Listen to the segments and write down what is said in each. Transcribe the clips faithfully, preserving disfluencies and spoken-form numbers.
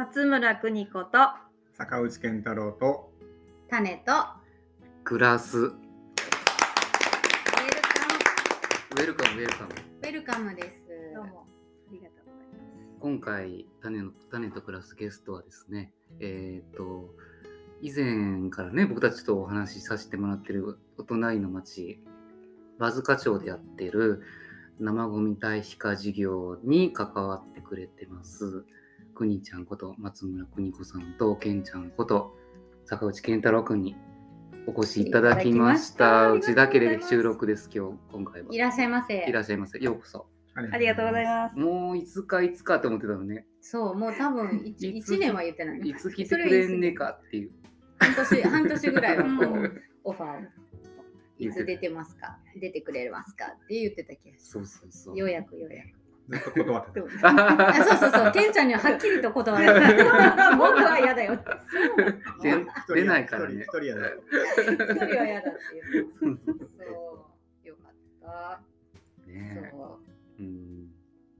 松村邦子と坂内健太郎と種とグラス。ウェルカムウェルカムウェルカムウェルカムです。どうもありがとうございます。今回種の種とグラスゲストはですね、えっと以前からね、僕たちとお話しさせてもらってるお隣の町和束町でやってる生ゴミ堆肥化事業に関わってくれてますくにちゃんこと松村邦子さんとけんちゃんこと坂内健太郎くんにお越しいただきました。うちだけで収録です。今日今回はいらっしゃいませ。いらっしゃいませ。ようこそ。ありがとうございます。もういつかいつかと思ってたのね。そう、もう多分 いち, いちねんは言ってない。いつ来てくれんねかっていう半年、半年ぐらいはこうオファーいつ出てますか、出てくれますかって言ってた気がします。そうそうそう、ようやくようやくずっと断ってた。そうそうそう、けんちゃんにははっきりと断られた。僕は嫌だよ。出ないからね。一人は嫌だっていう。そう、よかった。ね、そう、うん。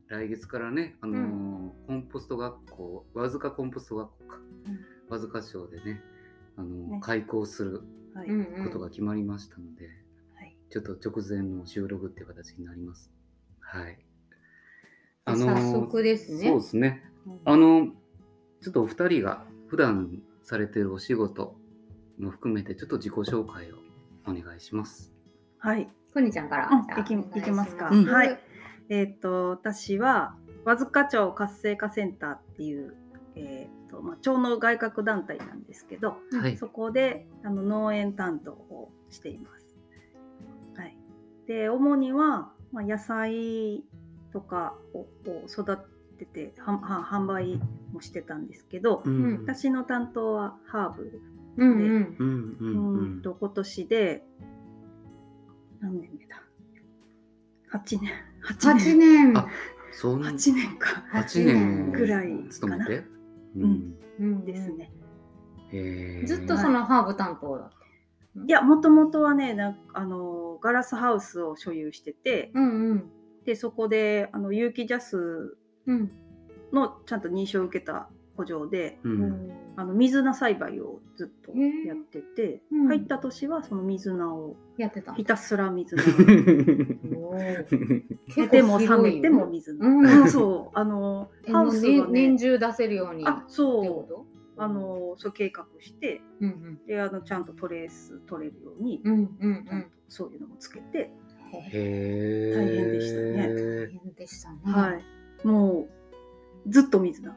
来月からね、あのーうん、コンポスト学校、和束コンポスト学校か、うん、和束町でね、あのーね、開校することが決まりましたので、はい、ちょっと直前の収録っていう形になります。はい。あのー、早速ですね。そうですね。あのちょっとお二人が普段されているお仕事も含めてちょっと自己紹介をお願いします。はい。くにちゃんから、うん、いき、いきますか。うん、はい。えっと私は和束町活性化センターっていう、えーとまあ、町の外郭団体なんですけど、はい、そこであの農園担当をしています。はい。で主には、まあ、野菜とかを育てて販売もしてたんですけど、うん、私の担当はハーブで、うんうん、うんと今年で何年目だはちねんはちねんあそうなんはちねんかはちねんぐらいかな、うんうん、ですね。へえ、ずっとそのハーブ担当だった。いや、もともとはね、なんかあのガラスハウスを所有してて、うんうん、でそこであの有機ジャスのちゃんと認証を受けた補助で、うん、あの水菜栽培をずっとやってて、うん、入った年はその水菜をやってた。ひたすら水菜を寝ても冷めても水菜、うん、そうあのハウスが、ね、年中出せるようにあそうあのそう計画して、うんうん、であのちゃんとトレース取れるように、うんうんうん、そういうのもつけて。へ、大変でしたね。大変でしたね。はい。もうずっと水菜。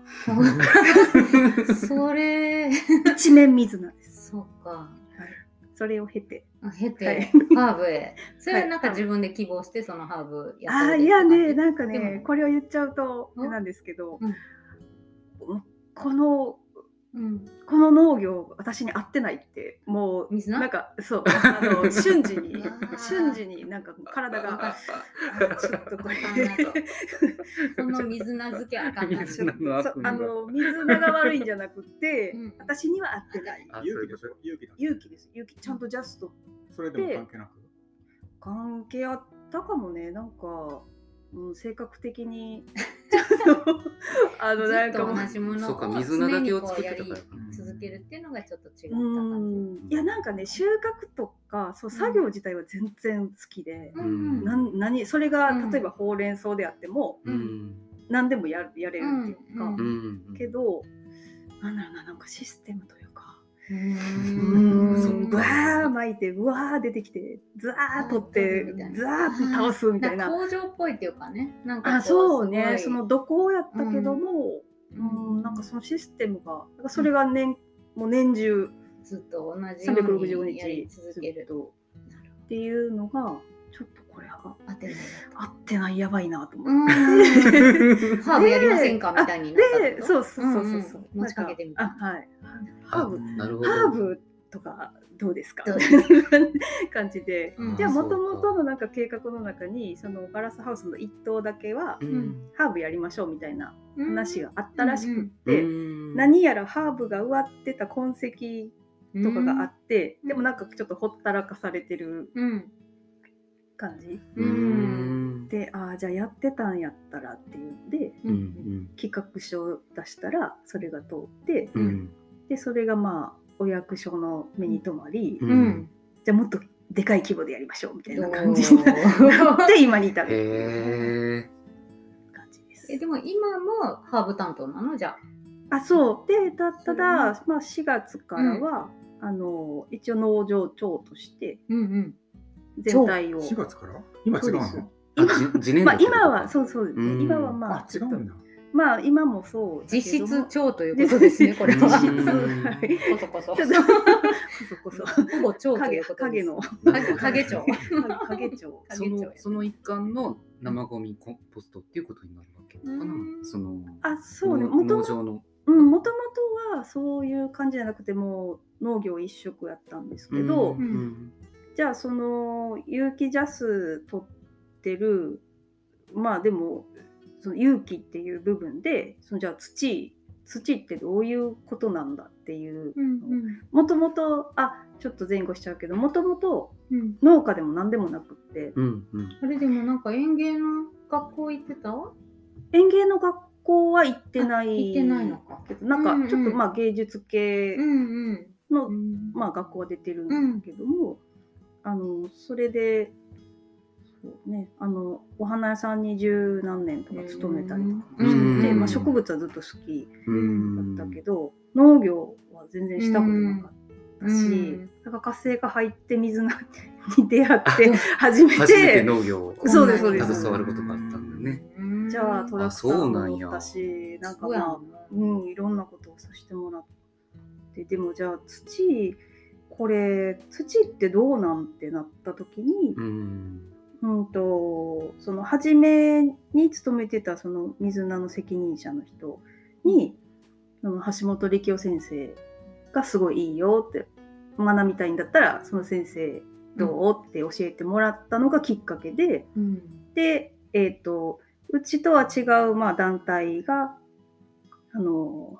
それ一面水菜です。そうか。はい。それを経て、あ経て、はい、ハーブへ。それはなんか自分で希望してそのハーブやってる。あ、いやね、なんかね、これを言っちゃうとなんですけど、うん、この。うん、この農業私に合ってないってもうなんかそうあの瞬時に瞬時になんか体がちょっとこれこの水菜漬けあかんな水菜が悪いんじゃなくて、うん、私には合ってない。勇気ですよ。勇気です。勇気です。勇気ちゃんとジャスト。それでも関係なく関係あったかもね。なんか、うん、性格的にあのなんか同じものを常にこうやり続けるっていうのがちょっと違った感じ。いや、なんかね、収穫とかそう作業自体は全然好きで、うん、な何それが例えばほうれん草であっても、うん、何でも や, やれるっていうか、うんうん、けどなんだろうな、なんかシステムというか、うーん、うわー巻いて、うわー出てきて、ザー取って、ザー倒すみたいな、工場っぽいっていうかね、なんかこう、あ、そうね、そのどこをやったけども、うん、うんなんかそのシステムが、うん、それが年もう年中ずっと同じようにやり続けるとっていうのがちょっとこれは合ってない合ってないやばいなと思って、ハーブやりませんかみたいになったってこと。そうそうそうそう、持ちかけてみた。はい。ハーブ、ハーブとかどうですかみたいな感じで、じゃあもともとのなんか計画の中にそのガラスハウスの一棟だけはハーブやりましょうみたいな話があったらしくって、何やらハーブが植わってた痕跡とかがあって、でもなんかちょっとほったらかされてる。感じて、ああじゃあやってたんやったらっていうんで、うんうん、企画書を出したらそれが通って、うん、でそれがまあお役所の目に留まり、うん、じゃあもっとでかい規模でやりましょうみたいな感じになって今に至る、えー、感じです。えでも今もハーブ担当なのじゃあ？あそうでたただ、まあ、しがつからは、うん、あの一応農場長として全体を、うんうん、しがつから今違うの？今、まあ、今はそうそうですね。今はまあ、あ違うんだ。まあ今もそう実質長ということですね。これ実質こそこそこそこそほぼ長ということです。影, 影長影長そのその一環の生ゴミコンポストっていうことになるわけかな。そのあそうね。もともとはそういう感じじゃなくてもう農業一色やったんですけど、うんうん、じゃあその有機ジャス取ってるまあでも。その有機っていう部分でそのじゃあ土土ってどういうことなんだっていうもともとあちょっと前後しちゃうけどもともと農家でも何でもなくって、うんうん、あれでもなんか園芸の学校行ってた？園芸の学校は行ってない行ってないのかけどなんかちょっとまあ芸術系の、うんうん、まあ学校は出てるんだけども、うん、あのそれでね、あのお花屋さんに十何年とか勤めたりとかしてて、まあ、植物はずっと好きだったけど農業は全然したことなかったしだから活性化入って水に出会って初めて初めて農業を携わることがあったんだね。じゃあトラクターも乗ったしなんか、まあうん、いろんなことをさせてもらってでもじゃあ土これ土ってどうなんてなった時にうんうん、とその初めに勤めてたその水菜の責任者の人にその橋本力夫先生がすごいいいよって学びたいんだったらその先生どうって教えてもらったのがきっかけで、うん、で、えー、とうちとは違う、まあ、団体があの、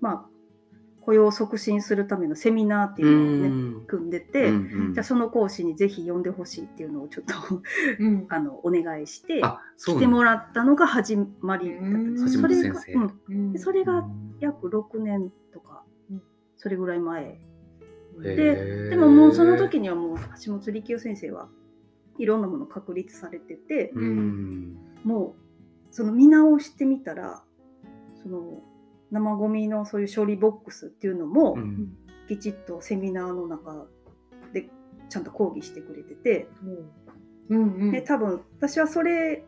まあ、雇用を促進するためのセミナーっていうのをね、うん、組んでて、うんうん、じゃあその講師にぜひ呼んでほしいっていうのをちょっと、あのお願いして来てもらったのが始まりだったんです。それが、うん、それが約ろくねんとか、うん、それぐらい前で、でももうその時にはもう橋本力夫先生はいろんなもの確立されてて、うん、もうその見直してみたらその生ゴミのそういう処理ボックスっていうのも、うん、きちっとセミナーの中でちゃんと講義してくれてて、うんうん、で多分私はそれ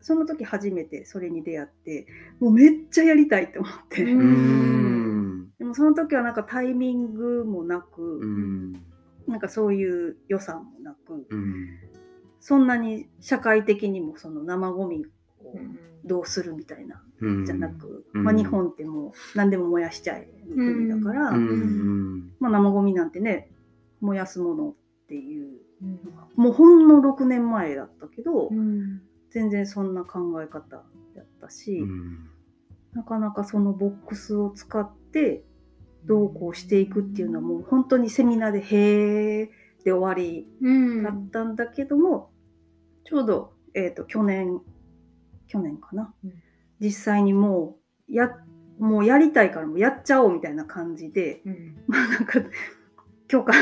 その時初めてそれに出会ってもうめっちゃやりたいと思ってうんでもその時はなんかタイミングもなくうんなんかそういう予算もなくうんそんなに社会的にもその生ゴミどうするみたいな、うん、じゃなく、うんまあ、日本ってもう何でも燃やしちゃえの国だから、うんまあ、生ゴミなんてね燃やすものっていうのが、うん、もうほんのろくねんまえだったけど、うん、全然そんな考え方だったし、うん、なかなかそのボックスを使ってどうこうしていくっていうのはもう本当にセミナーでへーで終わりだったんだけども、うん、ちょうど、えーと、去年去年かな、うん、実際にもう や, もうやりたいからもうやっちゃおうみたいな感じで、うんまあ、なんか許可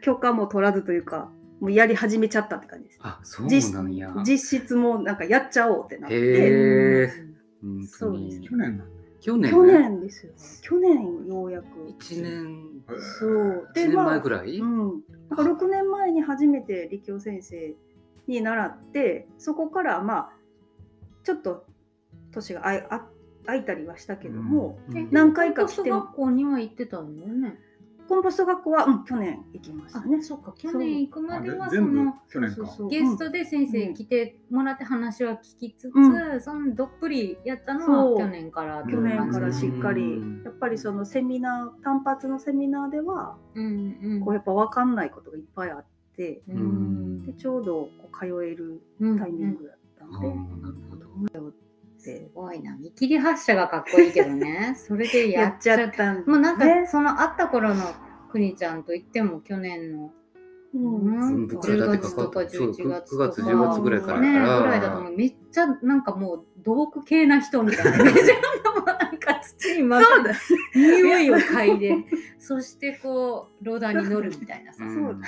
許可も取らずというかもうやり始めちゃったって感じです。あ、そうなんや。 実, 実質もなんかやっちゃおうってなって、えーうん、そうです去年去年、ね、去年ですよ、ね、去年ようやくいちねんそうでいちねんまえぐらい、まあうん、だからろくねんまえに初めて力夫先生に習ってそこからまあちょっと年が空いたりはしたけども、うん、何回か来てコンポスト学校には行ってたんだよね。コンポスト学校は、うん、去年行きましたね。あ、そうか、去年行くまではその去年かゲストで先生に来てもらって話は聞きつつ、うん、そのどっぷりやったのは去年から去年からしっかり、うん、やっぱりそのセミナー単発のセミナーでは、うんうん、こうやっぱ分かんないことがいっぱいあって、うん、でちょうどこう通えるタイミングだったので、うんうん、なるほど。すごいな、見切り発車がかっこいいけどねそれでやっちゃったもうなんか、ね、その会った頃のくにちゃんといっても去年のうん、じゅうがつとかじゅういちがつとかくがつじゅうがつぐらいからね、ぐらいだと思う。めっちゃなんかもう土木系な人みたいなね。なんか土にまく匂いを嗅いでそしてこうローダーに乗るみたいなさ、うん、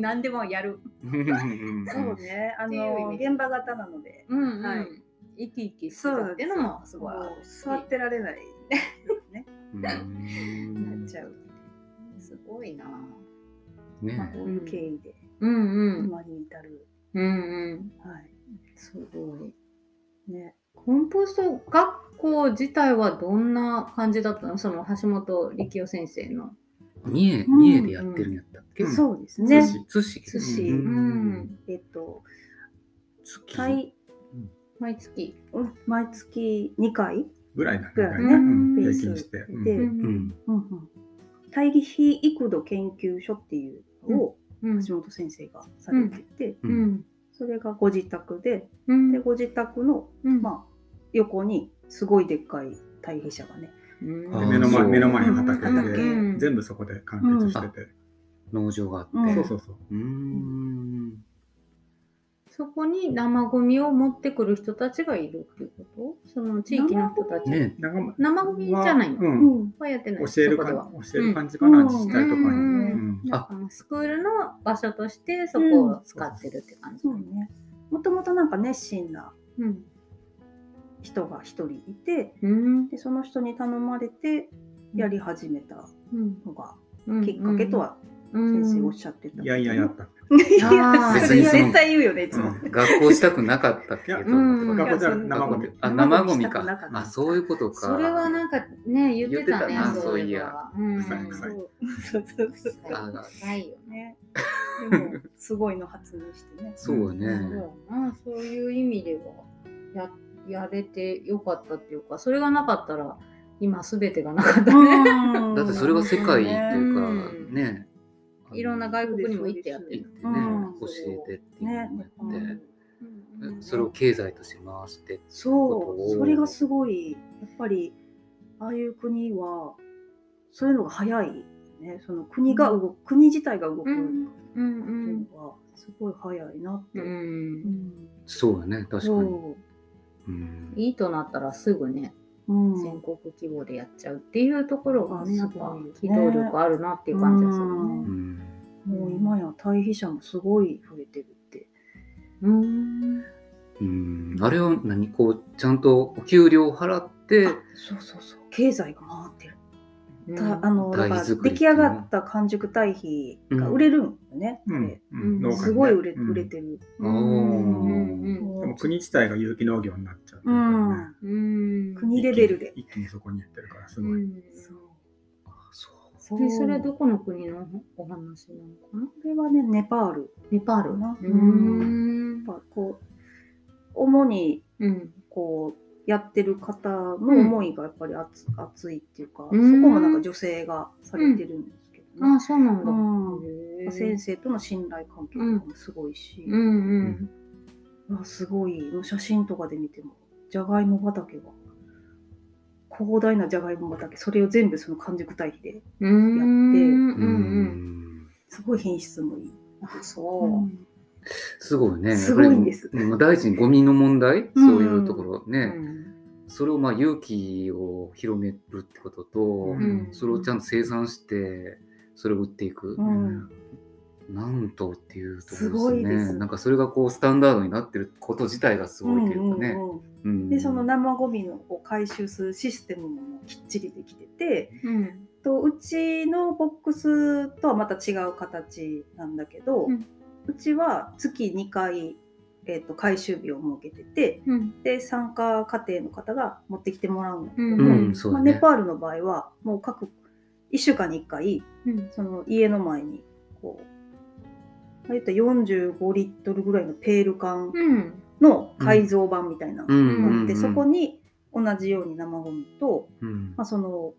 何でもやるそうね、あの現場型なので、うんうん、はい、生き生きするっていうのもすごい座ってられないねなっちゃう。すごいなね、まあ、こういう経緯で、うんうん、今に至る、うんうん、はい、すごいね。コンポスト学校自体はどんな感じだったの？その橋本力夫先生の三重、三重でやってるんやったっけ？うんうん、そうですね。津市、津市、うんうん、えっと毎、うん、毎月、うん、毎月にかいぐらいな、ね、うん、平均して、うん、で、うんうん、対義非育土研究所っていうのを橋本先生がされてて、うんうん、それがご自宅 で,、うん、でご自宅の、うん、まあ、横にすごいでっかい対比舎がね、うん、目の前、目の前に畑で、うん、全部そこで完結してて、うん、農場があって、うん、そうそうそう、うーん、そこに生ゴミを持ってくる人たちがいるっていうこと？その地域の人たち、ね、生ゴミじゃないの、うん、はやってない、教えるか、教える感じかな、うん、自治体とかに、うんうんうん、あ、スクールの場所としてそこを使ってるって感じ、うん、そうね。もともとなんか熱心な人が一人いて、うん、でその人に頼まれてやり始めたのがきっかけとは、うんうんうん、先生おっしゃってた。いやいややった。いや絶対言うよねいつも、うん。学校したくなかったけど。うん、学校じゃ生ゴミ。あ、生ゴミか。あ、そういうことか。それはなんかね言ってたね。言ってたな、そういや。うん。臭い臭い。そうそうそう。ないよね。でもすごいの発明してね。そうね。うん、そういう意味ではややれてよかったっていうか、それがなかったら今すべてがなかったね。だってそれは世界っていうかね。いろんな外国にも行ってやってるってね、教えてって言って、ね、うん、それを経済として回してってそう、それがすごいやっぱりああいう国はそういうのが早いね。その国が動く、うん、国自体が動くっていうのはすごい早いなって、うんうん、そうだね、確かに、うん、いいとなったらすぐね、うん、全国規模でやっちゃうっていうところがね、やっぱ機動力あるなっていう感じがするね、うんうん、もう今や対比者もすごい増えてるって、うんうん、あれは何、こうちゃんとお給料を払って、そうそうそう、経済が回ってる、うん、たあのだから出来上がった完熟堆肥が売れるんだね、うんうんうん、すごい売 れ,、うん、売れてる、うんうん、でも国自体が有機農業になっちゃうっていうか、ね、うんうん、国レベルで一 気, 一気にそこに行ってるからすごい、うん、そうそうで、それはどこの国のお話なのかな。これはね、ネパール、ネパールな、うん、やっぱこう主にこう、うん、やってる方の思いがやっぱり熱、うん、熱いっていうか、うん、そこもなんか女性がされてるんですけど、ね、うん、あ、そうなんだ、うん、先生との信頼関係もすごいし、うんうんうん、あ、すごい写真とかで見てもじゃがいも畑が広大なじゃがいも畑、それを全部その完熟堆肥でやって、うんうん、すごい品質もいい。あ、そう、うん、すごいね。すごいんです。大臣ゴミの問題、そういうところね、うん、それをまあ勇気を広めるってことと、うん、それをちゃんと生産してそれを売っていく、うん、なんとっていうところですね。すごいです。なんかそれがこうスタンダードになってること自体がすごいというかね、うんうんうんうん、でその生ゴミを回収するシステムもきっちりできてて、うん、とうちのボックスとはまた違う形なんだけど、うん、うちは月にかい、えー、と回収日を設けてて、うん、で参加家庭の方が持ってきてもらうんだけども、うん、まあ、ネパールの場合はもう各いっしゅうかんにいっかい、うん、その家の前にこうよんじゅうごリットルぐらいのペール缶の改造版みたいなのがあって、そこに同じように生ゴミと、うん、まあ、その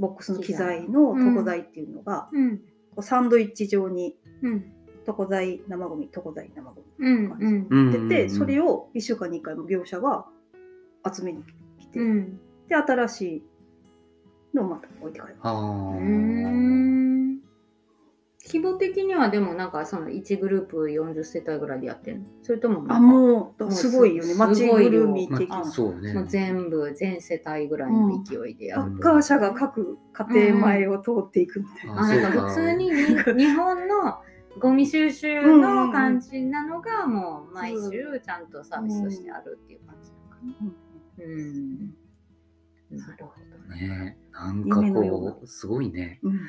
ボックスの機材の床材っていうのが、うん、こうサンドイッチ状に、うん、床材生ゴミ、床材生ゴミとか出て、それをいっしゅうかんにいっかいも業者が集めに来て、うん、で新しいのをまた置いて帰る。あー、うーん、規模的にはでもなんかそのいちグループよんじゅう世帯ぐらいでやってるの？それともなんかあもうすごいよね、町ぐるみ的な、そうね、もう全部全世帯ぐらいの勢いでやる、うん、各社が各家庭前を通っていくみたいな、うん、あなんか普通に日本のゴミ収集の感じなのがもう毎週ちゃんとサービスとしてあるっていう感じなのかな、うんうん、なるほどね。なんかこうすごいね、うん、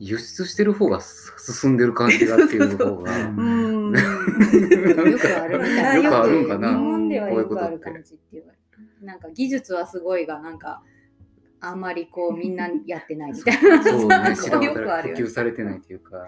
輸出してる方が進んでる感じがっていう方がうんよくあるみたいな、よくあるんかな、日本ではよくある感じって言われる。なんか技術はすごいがなんかあんまりこうみんなやってないみたいなそう、ね、そうよくあるよね、普及されてないというか。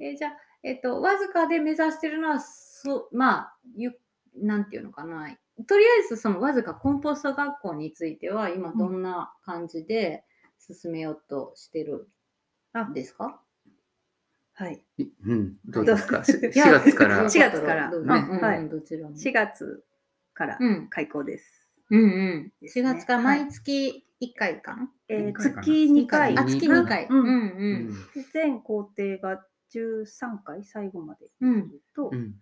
えじゃあ、えっと、わずかで目指してるのはそ、まあ、ゆなんていうのかな、とりあえずそのわずかコンポスト学校については今どんな感じで進めようとしてるんですか？うん、はい、うん、どうですか？しがつからしがつから、ね、はい、どちらもしがつから開校です、うんうんうん、しがつから毎月いっかいかな、えー、月にかい、あ、月にかい、うんうんうん、全校程がじゅうさんかい最後までと、うんうん、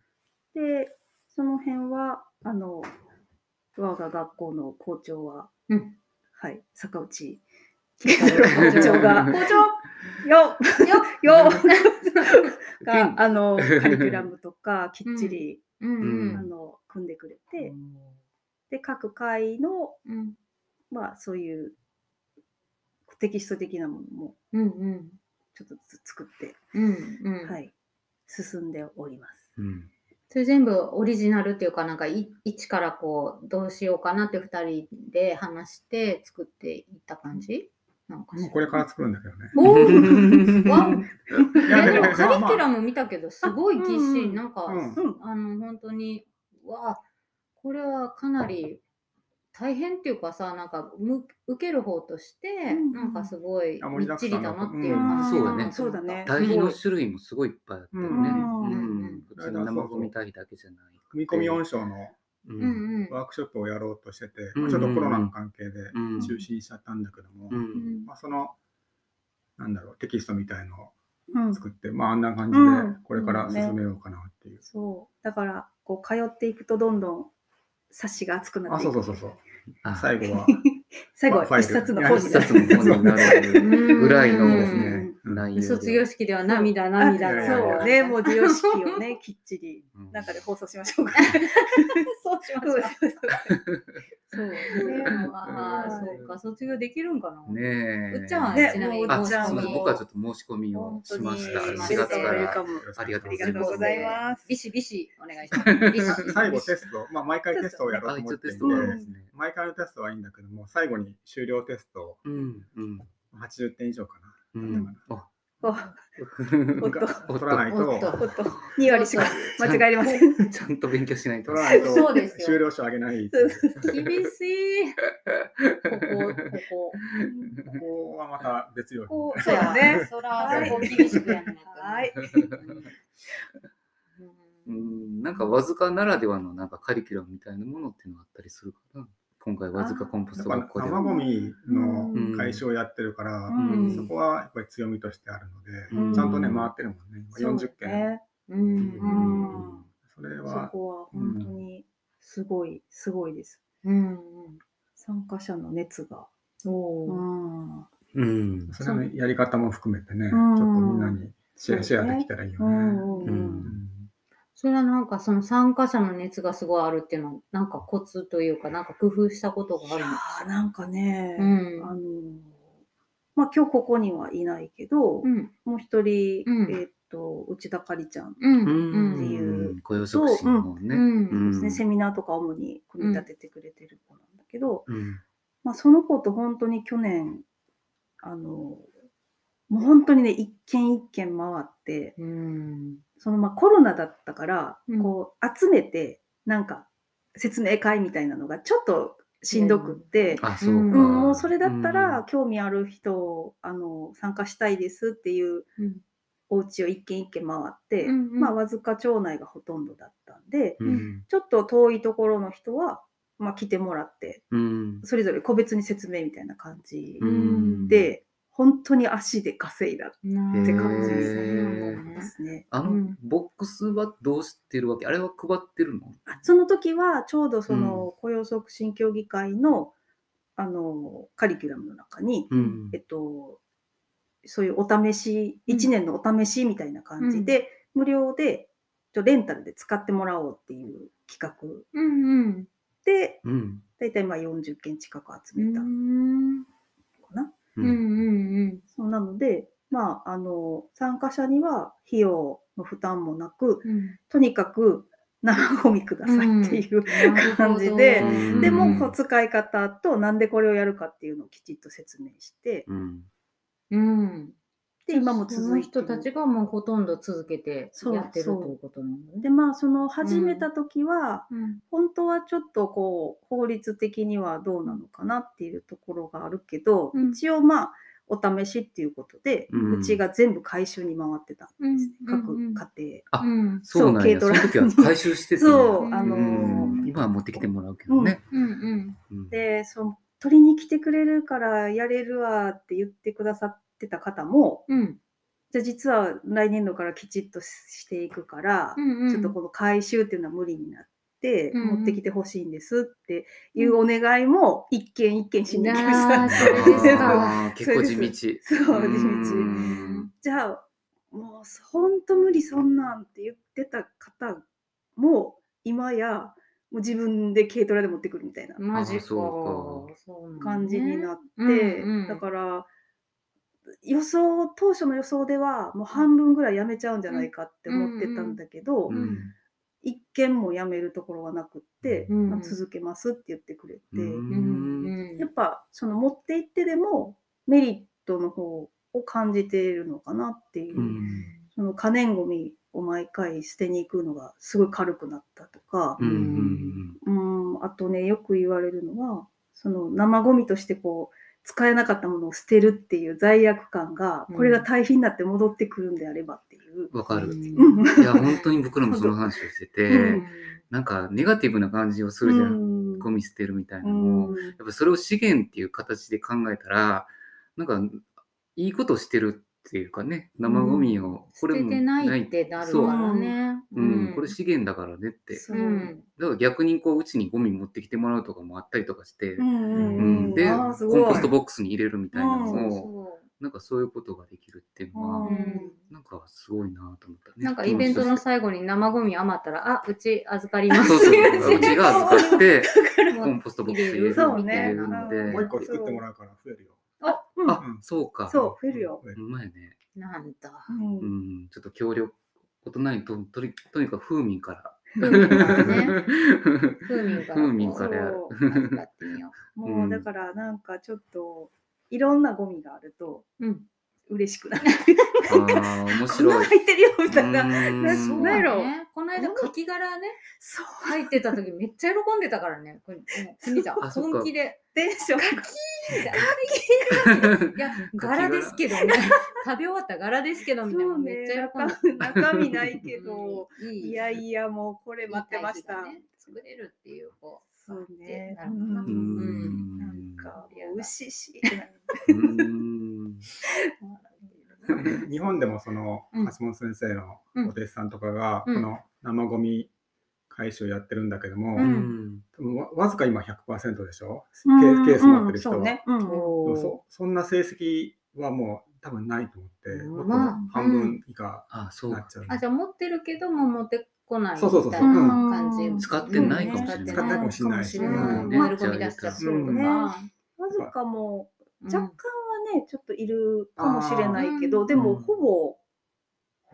でその辺はあの我が学校の校長は、うん、はい、坂内校長が校長よよよがあのカリキュラムとかきっちり、うん、あの組んでくれて、うん、で各回の、うん、まあそういうテキスト的なものも、うんうんちょっと作って、うんうんはい、進んでおります、うん、それ全部オリジナルっていうかなんか一からこうどうしようかなってふたりで話して作っていった感じなのかしら。もうこれから作るんだけどね。おいやでもカリキュラム見たけどすごいぎっしり、うん、なんか、うん、あの本当にわこれはかなり大変っていうかさ、なんか受ける方としてなんかすごいみっちりだなっていう感じ、うんうんうん、そうだね。堆肥の種類もすごいいっぱいあったよね、うんうん、普通に生ゴミ堆肥だけじゃない組み込み音章のワークショップをやろうとしてて、うんうんまあ、ちょっとコロナの関係で中止にしちゃったんだけども、うんうんまあ、そのなんだろうテキストみたいのを作って、うんまあ、あんな感じでこれから進めようかなっていう、うんうんね、そうだからこう通っていくとどんどん冊子が厚くなっていく。あ、そうそうそうそう。あ最後は最後は一冊の本になるぐらいのですね内容で。卒業式では涙涙。そうね、もう授業式をねきっちり中で放送しましょうか。そうしましょう。そうね、あそうか卒業できるんかな。ねえ。うっちゃんはね、あ、じゃあ僕はちょっと申し込みをしました。しがつからありがとうございます。ビシビシお願いします。最後テスト、まあ毎回テストをやろうと思っていて、毎回のテストはいいんだけども、最後に終了テスト、うんうん、はちじゅってん以上かな。うん。あ、おっと取らないと、に割しか間違えありません。ちゃんと勉強しないと。取らないと修了証あげない。厳しい。ここここここはまた別料金。そうだね。そらそこ厳しくやんなきゃ。はい。うん、なんかわずかならではのなんかカリキュラムみたいなものっていうのがあったりするから。今回わずかコンポスト学校で生ゴミの解消をやってるから、うん、そこはやっぱり強みとしてあるので、うん、ちゃんとね回ってるもんねよんじゅっけん、ねうんうん、それはそこは本当にすごい、うん、すごいです、うん、参加者の熱がおー、うん、それのやり方も含めてね、うん、ちょっとみんなにシェア、シェアできたらいいよね、うんうんそれはなんかその参加者の熱がすごいあるっていうのはなんかコツというかなんか工夫したことがあるんですか？なんかね、うん、あのまあ今日ここにはいないけど、うん、もう一人、うん、えー、っと内田かりちゃんっていう雇用促進のね、うんですね、セミナーとか主に組み立ててくれてる子なんだけど、うん、まあその子と本当に去年あのもう本当にね一軒一軒回って。うんそのまあコロナだったからこう集めてなんか説明会みたいなのがちょっとしんどくって、うんあそうかうん、もうそれだったら興味ある人あの参加したいですっていうお家を一軒一軒回って、うんまあ、わずか町内がほとんどだったんで、うん、ちょっと遠いところの人はまあ、来てもらって、うん、それぞれ個別に説明みたいな感じで、うん、本当に足で稼いだって感じですね。あのボックスはどうしてるわけ？あれは配ってるの？その時はちょうどその雇用促進協議会の、うん、あのカリキュラムの中に、うん、えっとそういうお試しいちねんのお試しみたいな感じで、うん、無料でレンタルで使ってもらおうっていう企画、うんうん、で、うん、だいたいまあよんじゅっけん近く集めたかな、うんうんうん、そうなので、まあ、あの参加者には費用の負担もなく、うん、とにかく生ゴミくださいっていう感じで、うん、でも使い方となんでこれをやるかっていうのをきちっと説明して、うんうん、で今も続いてる人たちがもうほとんど続けてやってるということなので、でまあその始めた時は、うん、本当はちょっとこう法律的にはどうなのかなっていうところがあるけど、うん、一応まあお試しっていうことで、うん、うちが全部回収に回ってたんです、ねうん、各家庭、うんうん、あそうなんや、その時は回収しててそう、あのー、今は持ってきてもらうけどね、うんうんうん、でその取りに来てくれるからやれるわって言ってくださってた方も、うん、じゃあ実は来年度からきちっとしていくから、うんうん、ちょっとこの回収っていうのは無理になって、うんうん、持ってきてほしいんですっていうお願いも一件一件しに来ました、うん、結構地道そう地道じゃあもうほんと無理そんなんって言ってた方も今やもう自分で軽トラで持ってくるみたいなマジか感じになって、うんうん、だから予想当初の予想ではもう半分ぐらいやめちゃうんじゃないかって思ってたんだけど、うんうん、一件もやめるところがなくって、うんまあ、続けますって言ってくれて、うん、やっぱその持って行ってでもメリットの方を感じているのかなっていう、うん、その可燃ごみを毎回捨てに行くのがすごい軽くなったとか、うんうんあとねよく言われるのはその生ゴミとしてこう使えなかったものを捨てるっていう罪悪感がこれが堆肥になって戻ってくるんであればっていうわ、うん、かる、うん、いや本当に僕らもその話をしてて、うん、なんかネガティブな感じをするじゃん、うん、ゴミ捨てるみたいなのを、うん、やっぱそれを資源っていう形で考えたらなんかいいことしてるっていうかね生ゴミを、うん、これも捨ててないってなるからね、うんうん、これ資源だからねってうんだから逆にこううちにゴミ持ってきてもらうとかもあったりとかして、うんうんうん、でコンポストボックスに入れるみたいなのをなんかそういうことができるっていうのは、うん、なんかすごいなと思ったねなんかイベントの最後に生ゴミ余ったらあうち預かりますそうそううちが預かってコンポストボックス入れるみたいな、ね、もう一個作ってもらうから増えるよあ、うん、あ、そうか。そう、増えるよ。うまいね。なんだ。うん、うんちょっと協力、大人にと、とり、とにかく風味から。風味からね。風味から。もうだから、なんかちょっと、いろんなゴミがあると、うん、嬉しくなる。ああ、面白い。こん入ってるよみたいな。そうだよね。この間カキ殻ね、そう入ってた時めっちゃ喜んでたからね。これ次じゃん本気で。テンション。カキーみたいな。いや柄ですけどね。食べ終わった柄ですけどみたいな、ね、めっちゃ喜んでた。中身ないけどいい、いやいやもうこれ待ってました。いいね、作れるっていうこう。そうね。なんか、うんうん、なんか牛し。日本でもその橋本先生のお弟子さんとかがこの生ゴミ回収やってるんだけども、うん、多分 わ, わずか今 ひゃくパーセント でしょ、うん、ケース持ってる人は、うん そ, ねうん、そ, そんな成績はもう多分ないと思って、うん、もっと半分以下になっちゃう、うん、あじゃあ持ってるけども持ってこないみたいな感じ、うん、使ってないかもしれない、使ってないかもしれないし、まるゴミ出しちゃってるとか、わずかも若干ね、ちょっといるかもしれないけど、でもほぼ、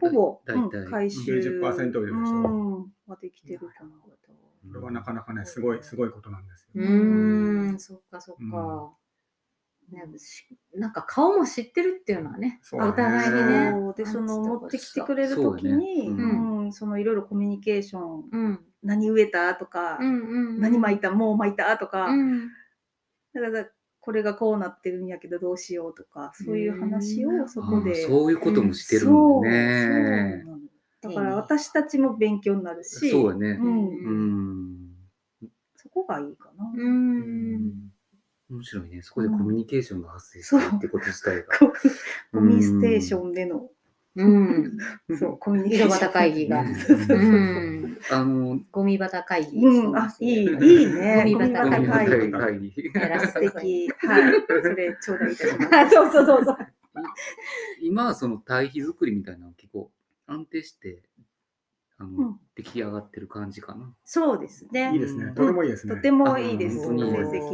うん、ほぼ、うん、回収 きゅうじゅっパーセント でしょう。はできてるかな。これはなかなかね、すごいすごいことなんですよ。うーん、そっかそっか、うんね。なんか顔も知ってるっていうのはね、ねお互いにね。で、その持ってきてくれるときに、そのいろいろコミュニケーション、うん、何植えたとか、うんうんうん、何巻いたもう巻いたとか、うん、だから。これがこうなってるんやけどどうしようとかそういう話をそこでそういうこともしてるもんね、うん、そうそうだから私たちも勉強になるしそうね、うんうん、そこがいいかな。うん。面白いね。そこでコミュニケーションが発生するってこと自体が。コミステーションでの。うん。そう、コミュニケーション。井戸端会議が。うん。あの、ゴミ端会議。うん、あ、いい、いいね。ゴミ端会議。やらせてき。はい。それ、頂戴いたします。そうそうそうそう。今はその対比作りみたいなの結構安定して、あの、うん、出来上がってる感じかな。そうですね。いいですね。とてもいいですね。とてもいいです。成績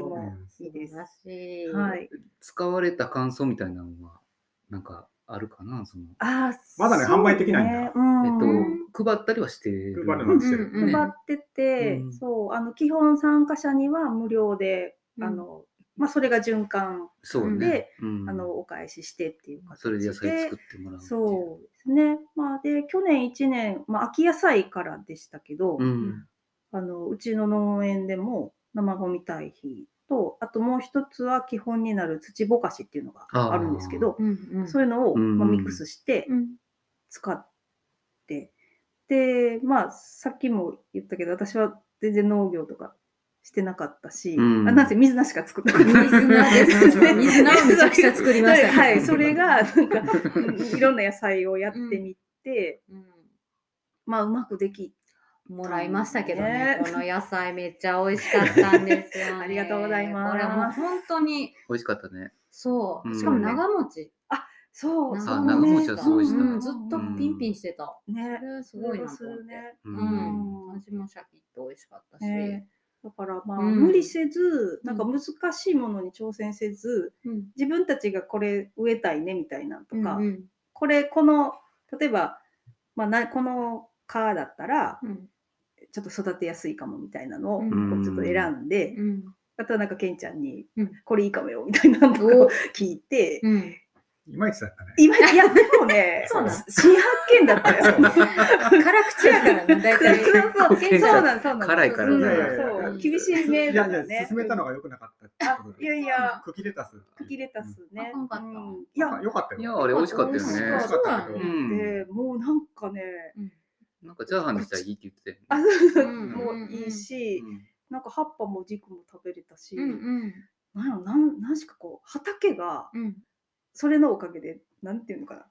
もいいですし、はい。使われた感想みたいなのはなんかあるかな。そのあまだね、販売できないんだ。うん、えっと配ったりはしてる。配ってて、うん、そうあの基本参加者には無料で、うん、あの。まあ、それが循環で、ねうん、あのお返ししてっていう形でそれで野菜作ってもらうっていうそうですね、まあ、で去年いちねん、まあ、秋野菜からでしたけど、うん、あのうちの農園でも生ゴミ堆肥とあともう一つは基本になる土ぼかしっていうのがあるんですけど、うんうん、そういうのを、まあ、ミックスして使って、うん、でまあさっきも言ったけど私は全然農業とかしてなかったし、うん、あなんせ水菜しか作ったことない。水菜ですね。水菜をめちゃくちゃ作りました、ね。はい、それがなんかいろんな野菜をやってみて、うん、まあうまくできもらいましたけどね。この野菜めっちゃ美味しかったんですよ、ね。ありがとうございます。これもう本当に美味しかったね。そう。しかも長持ち。うん、あ、そう。長持ちはすごいした、うんうん。ずっとピンピンしてた。うん、ね、すごいなと思って。うん。味もシャキッと美味しかったし。ねだからまあ無理せず、うん、なんか難しいものに挑戦せず、うん、自分たちがこれ植えたいねみたいなとか、うんうん、これこの例えば、まあ、なこの科だったらちょっと育てやすいかもみたいなのをこうちょっと選んで、うんうん、あとはなんかケンちゃんにこれいいかもよみたいなのとかを聞いて、うんうんいまいちだったね。いまいち、いや、でもね、そうなん新発見だったよ。辛口やからね、大体。そうなん、そうなん。辛いからね。そう、厳しい目だね。進めたのが良くなかった。あ、いやいや。茎レタス。茎レタスね。良かった。いや、良かったよ。いや、あれ美味しかったよね。美味しかったけど。で、もうなんかね、なんかチャーハンにしたらいいって言ってたよね。あ、そうもういいし、なんか葉っぱも軸も食べれたし、なんやろ、なんしかこう、畑が、それのおかげで、なんていうのかな。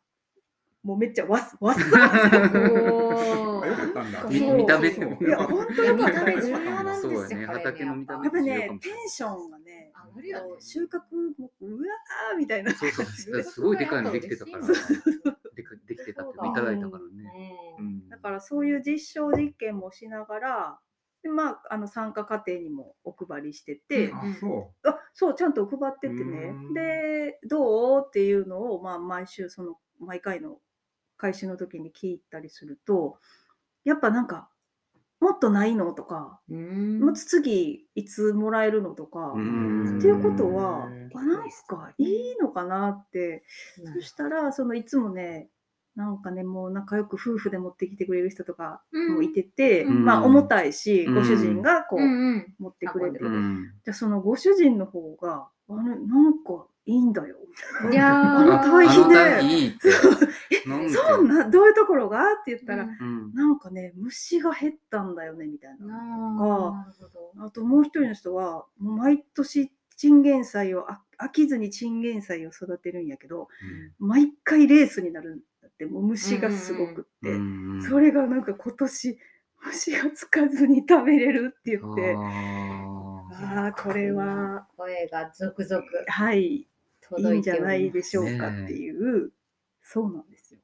もうめっちゃわっ、わっさ見た目でも。いや、本当に見た目重要なんですよ。やっぱりね、テンションがね、収穫もうわーみたいな。そうそう、すごいでかいのできてたから。できてたっていただいたからね。だからそういう実証実験もしながら、でまあ、あの参加過程にもお配りしてて、うん、あそうあそうちゃんと配っててねでどうっていうのを、まあ、毎週その毎回の回収の時に聞いたりするとやっぱなんかもっとないのとかうんもっと次いつもらえるのとかっていうことはあなんかいいのかなって、うん、そしたらそのいつもねなんかねもう仲良く夫婦で持ってきてくれる人とかもいてて、うん、まあ重たいし、うん、ご主人がこう、うん、持ってくれて、うん、じゃあそのご主人の方があれなんかいいんだよいやあの対比でそうなどういうところがって言ったら、うん、なんかね虫が減ったんだよねみたいなとかあともう一人の人はもう毎年チンゲン菜を飽きずにチンゲン菜を育てるんやけど、うん、毎回レースになる。でも虫がすごくって、うんうん、それがなんか今年虫がつかずに食べれるって言ってああこれは声が続々はい届いてるんですね、いいんじゃないでしょうかっていうそうなんですよ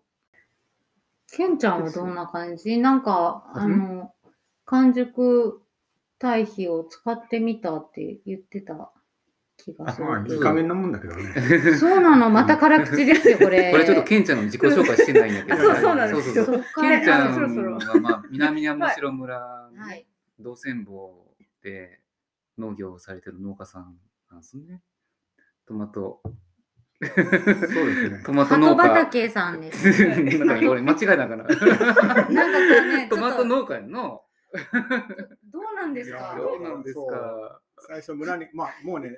けんちゃんはどんな感じなんかあの完熟堆肥を使ってみたって言ってた気がする。まあ、画面のもんだけどね。そうなの、また辛口ですよ、これ。これちょっとケンちゃんの自己紹介してないんだけど。そうそうなんですよ。ケンちゃんは、まあ、南山城村、道仙坊で農業をされてる農家さんなんですね。トマト。そうですね。トマト農家。鳩畑さんです。なんか俺間違いながら。なんかね、トマト農家の。どうなんですか？どうなんですか？最初村に、まあもうね、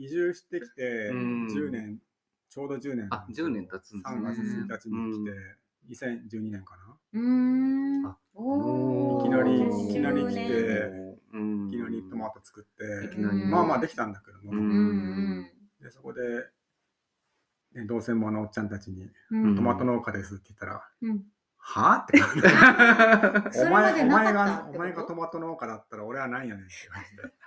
移住してきてじゅうねん、ちょうどじゅうねん。あ、じゅうねん経つんですね。さんがつついたちに来て、にせんじゅうにねんかな。いきなり、いきなり来て、いきなりトも後作って、うん、まあまあできたんだけども、うん、でそこで、ね、同専門のおっちゃんたちに、うん、トマト農家ですって言ったら、うん、はあって感じでお前、お前が、お前がトマト農家だったら俺はないやねんって言われて。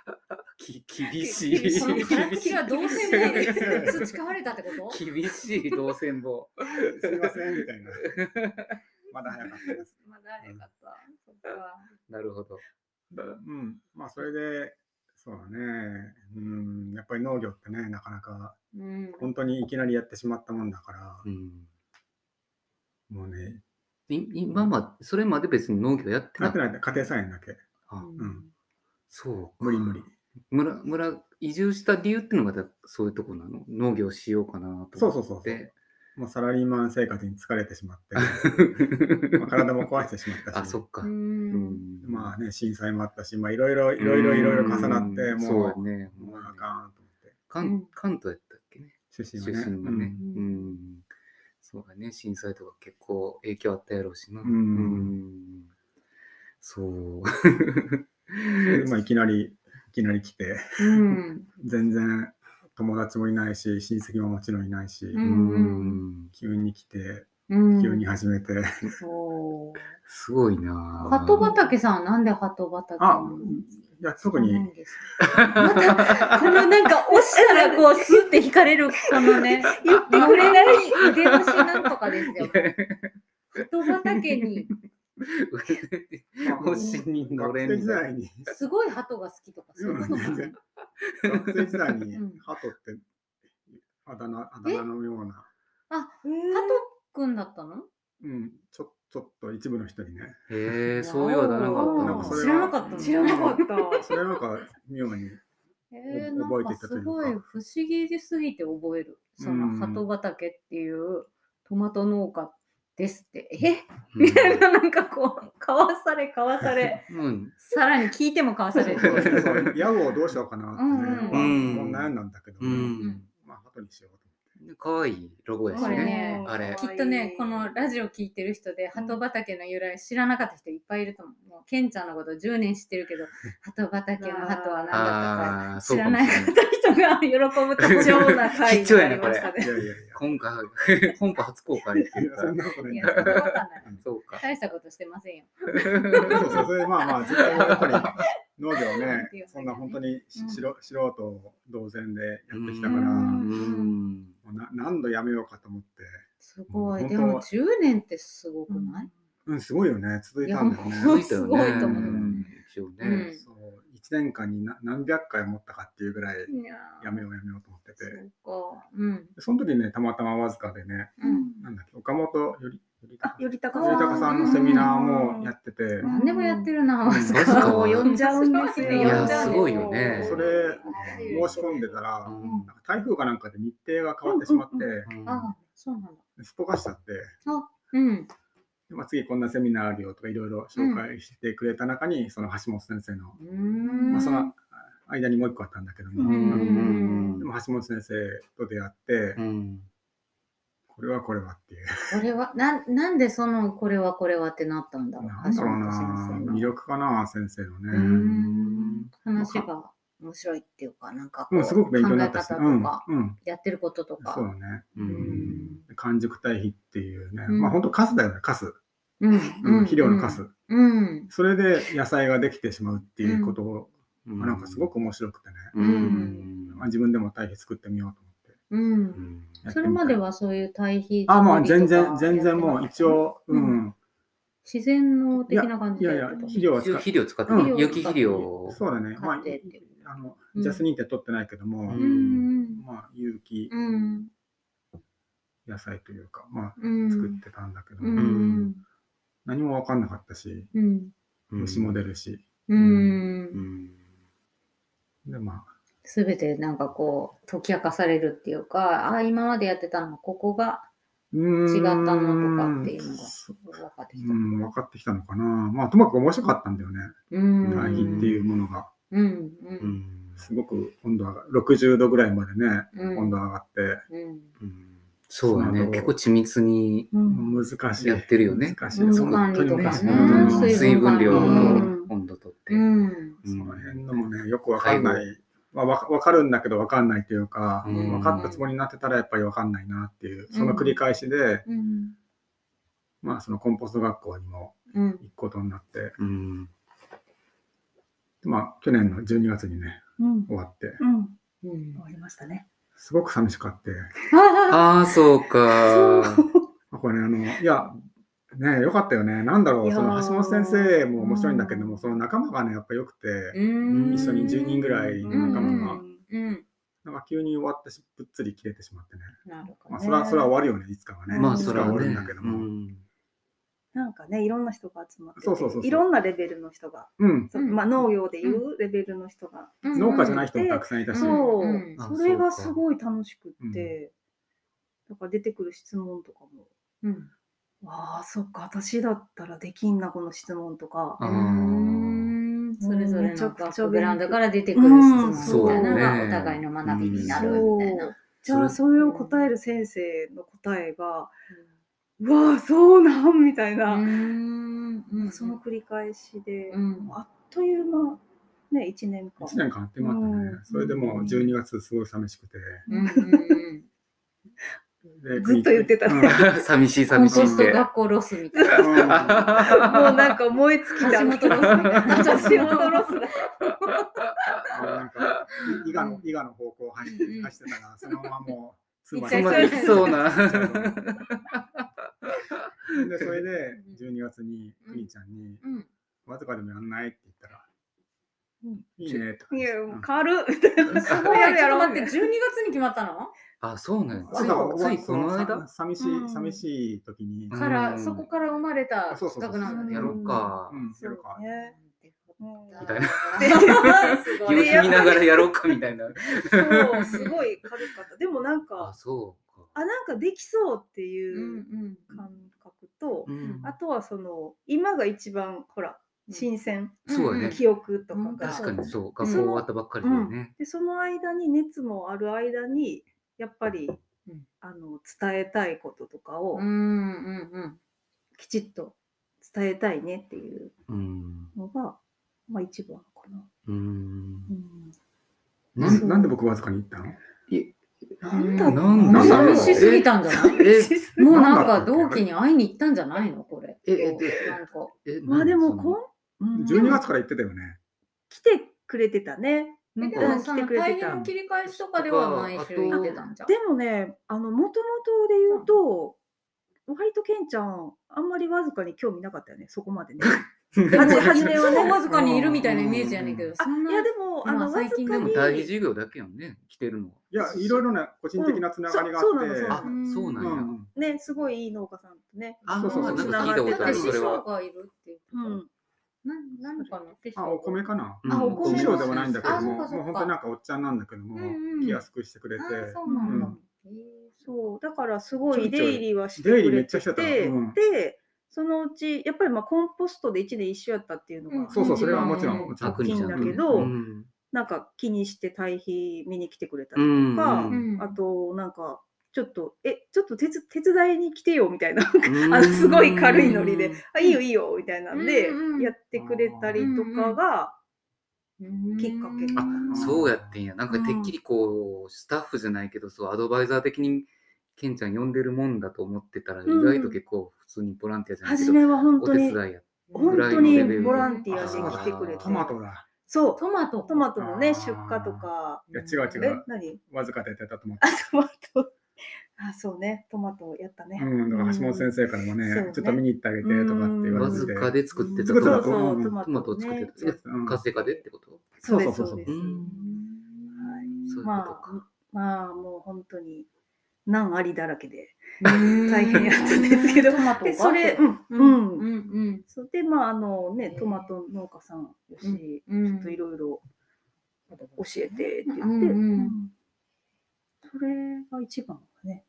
き厳しい。その殻付きが同線棒で培われたってこと？厳しい同線棒。すいませんみたいな。まだ早かったです。まだ早かった。そっか。なるほど。うん。まあそれでそうだね。うん。やっぱり農業ってねなかなか、うん、本当にいきなりやってしまったもんだから。うん、もうね。今まそれまで別に農業やってなかった。やってない。家庭菜園だけ。あ、うん。そう。無理無理。村、村移住した理由っていうのがそういうとこなの？農業しようかなと思って。そうそうそうそう。もうサラリーマン生活に疲れてしまって、まあ体も壊してしまったし、あ、そっか。うんまあね、震災もあったし、まあいろいろいろいろいろいろ重なって、もう、そうね、もうあかんと思って。関、関東やったっけね。出身はね。出身はね。うん。うんそうだね、震災とか結構影響あったやろうしな。うん。うんそう。まあいきなり。いきなり来て、うん、全然友達もいないし親戚ももちろんいないし、うん、急に来て、うん、急に始めてそうすごいなぁ。鳩畑さんなんで鳩畑あいや特にまたこのなんか押したらこうスッて引かれるこのね言ってくれない腕押しなんとかですよ鳩畑にすごい鳩が好きとかそういうことかね。学生時代に鳩ってあだ名、あだ名のような。あ、鳩くんだったの？うん、ちょ、ちょっと一部の人にね。へえ、そういうあだ名があったの。知らなかった。知らなかった。それなんか妙に覚えていたというか。すごい不思議すぎて覚える。その鳩畑っていうトマト農家。ですってえみたいななんかこうかわされかわされ、うん、さらに聞いてもかわされるヤゴをどうしようかなってね、うんうん、悩んだんだけど、うん、まあ鳩にしようと思ってかわいいロゴですね、ねあれきっとねこのラジオ聞いてる人で鳩畑の由来知らなかった人いっぱいいると思う、もうケンちゃんのことじゅうねん知ってるけど鳩畑の鳩は何だったか知らない人が喜ぶ貴重な回になりましたね。今回本家初公開っていうか、いやそんなことない。そうか。大したことしてませんよ。そうそうそれまあまあ実際やっぱり農業ね、そんな本当に素人同然でやってきたから、何度やめようかと思って。すごい。でもじゅうねんってすごくない？うんすごいよね。続いたんだよね。すごいと思う。一応ね。いちねんかんに何百回持ったかっていうぐらいやめようやめようと思ってて そ, うか、うん、その時ねたまたまわずかでね、うん、なんだっけ岡本よりたかさんのセミナーもやってて、うん、何でもやってるなわずかを呼んじゃうんですよいやすごいよねそれ申し込んでたら、うん、台風かなんかで日程が変わってしまって、うんうんうん、あそうなんだすっぽかしちゃってあうんまあ、次こんなセミナーあるよとかいろいろ紹介してくれた中に、うん、その橋本先生の、まあ、その間にもう一個あったんだけども、うんでも橋本先生と出会って、うん、これはこれはっていうこれは な, なんでそのこれはこれはってなったんだろう橋本先生魅力かな先生のねうん話が面白いっていうかなんかこう、うん、すごく勉強になったし考え方とか、うんうん、やってることとかそうだねうん完熟堆肥っていうね、うん、まあ本当カスだよねカスうんうん、肥料のカス、うん、それで野菜ができてしまうっていうことを、うんまあ、なんかすごく面白くてね、うんまあ、自分でも堆肥作ってみようと思って、うん、それまではそういう堆肥あ、まあ、全然全然もう一応、うんうん、自然の的な感じでいやいや肥料は使って有機肥料をそうだね、まあ、あのジャス認定取ってないけども、うんまあ、有機野菜というか、まあ、作ってたんだけども、うんうん何も分かんなかったし、うん、虫も出るし、うん、でまあ全てなんかこう解き明かされるっていうか、ああ今までやってたのここが違ったのとかっていうのが分かってきたの、うん、分かってきたのかな。まあともかく面白かったんだよね。対比っていうものが、うんうんうん、すごく温度がろくじゅうどぐらいまでね、うん、温度上がって。うんうんそうね、結構緻密にやってるよね。水分量と温度とってうん、その辺のもね、よくわかんない。まあ、わかるんだけどわかんないというか、わかったつもりになってたらやっぱりわかんないなっていう、その繰り返しで、うん、まあそのコンポスト学校にも行くことになって、うん、まあ去年のじゅうにがつにね、うん、終わって、うんうん、終わりましたね。すごく寂しかって。ああ、そうか。これね、あの、いや、ね、よかったよね。なんだろう、その橋本先生も面白いんだけども、うん、その仲間がねやっぱりよくて、うん、一緒にじゅうにんぐらいの仲間が、うん、なんか急に終わってぶっつり切れてしまってね。なるほどね。まあそれはそれは終わるよね、いつかはね。まあそれは終わるんだけども、うん、なんかねいろんな人が集まってて、そうそうそうそう、いろんなレベルの人が、うん、まあ農業でいうレベルの人が、うん、農家じゃない人もたくさんいたし、そう、うん、それがすごい楽しくって、うん、だから出てくる質問とかも。うんわあ、そっか、私だったらできんな、この質問とか。うーん、それぞれのバックグラウンドから出てくる質問みたいなのがお互いの学びになるみたいな。そう。じゃあそれを答える先生の答えが、うわあ、そうなんみたいな、うーん、うん、その繰り返しで、うん、あっという間。ね、いちねんかん。いちねんかんあってもあったね、うん。それでもじゅうにがつすごい寂しくて。うんうんずっと言ってたね。寂しい寂しいって。コンポスト学校ロスみたいな。もうなんか燃え尽きた。橋本ロス。橋本ロスだ。なんか伊賀の伊賀の方向を走って走ってたらそのままもう行っちゃいそうな。でそれでじゅうにがつにクニちゃんにわずかでもやんないって言ったら。いいねと。いや軽っ。すごいやろ。待ってじゅうにがつに決まったの？あ、そうなんです。ついこの間、寂しい、うん、寂しい時にから、うん、そこから生まれた企画なので、やろうか、うん、やろうか、ね、みたいな。夕日見ながらやろうかみたいな。そう、すごい軽かった。でもなんか、あ、そうか。あ、なんかできそうっていう感覚と、うんうん、あとはその今が一番ほら。新鮮、そうね、記憶とかが、うん、確かにそう、学校終わったばっかりでね、うん、でその間に熱もある間にやっぱり、うん、あの伝えたいこととかを、うんうんうん、きちっと伝えたいねっていうのが、うん、まあ一番かな。うん、うん、な, なんで僕わずかに言ったの？なんだろう、寂しすぎたんじゃない？もうなんか同期に会いに行ったんじゃないのこれ。え、え、なんか。まあでもこん、じゅうにがつから行ってたよね。来てくれてたね。来てくれてた。大変の切り返しとかでは毎週行ってたんじゃん。でもね、あの、もともとで言うと、割とケンちゃん、あんまりわずかに興味なかったよね、そこまでね。初めはね、わずかにいるみたいなイメージやねんけど、そんな。いやでも、あの、最近でも大事業だけやんね、来てるのは。いや、いろいろな個人的なつながりがあって、うん、あ、そうなんや、うん。ね、すごいいい農家さんとね。あ、そうそうそう、なんか聞いたことある、それは。師匠がいるっていう。うん。何のかなって。あ、お米かな。あ、お米。師匠ではないんだけども、もう本当になんかおっちゃんなんだけども、気安くしてくれて。そうなんだ。そう、だからすごい出入りはしてくれて。出入りめっちゃしてた。で、そのうちやっぱりまあコンポストでいちねん一緒やったっていうのが、うん、そうそう、それはもちろん大きいんだけど、うん、なんか気にして堆肥見に来てくれたりとか、うんうん、あとなんかちょっとえちょっと手つ手伝いに来てよみたいなあのすごい軽いノリで、うん、あいいよいいよみたいなんでやってくれたりとかがきっかけ、うんうん、あそうやってんや、なんかてっきりこうスタッフじゃないけど、そうアドバイザー的にケンちゃん呼んでるもんだと思ってたら、意外と結構普通にボランティアじゃないけど、うん、初めは本当に本当にボランティアで来てくれて、トマトだ、そうトマトトマトのね出荷とか、いや違う違う、何わずかでやってたトマト、あトマト、あそうねトマトやったね、うん、だから橋本先生からもね、うん、ちょっと見に行ってあげてとかって言われて、わずかで作ってたトマト、そうそうトマト、ね、トマトを作ってた、うん、活性化でってこと、そうそうそうそう、まあまあもう本当に難ありだらけで大変やったんですけど、トマトがそれ、うんうんうんうん、それでまああのねトマト農家さんよし、うん、ちょっといろいろ教えてって言って、うんうん、それが一番かね、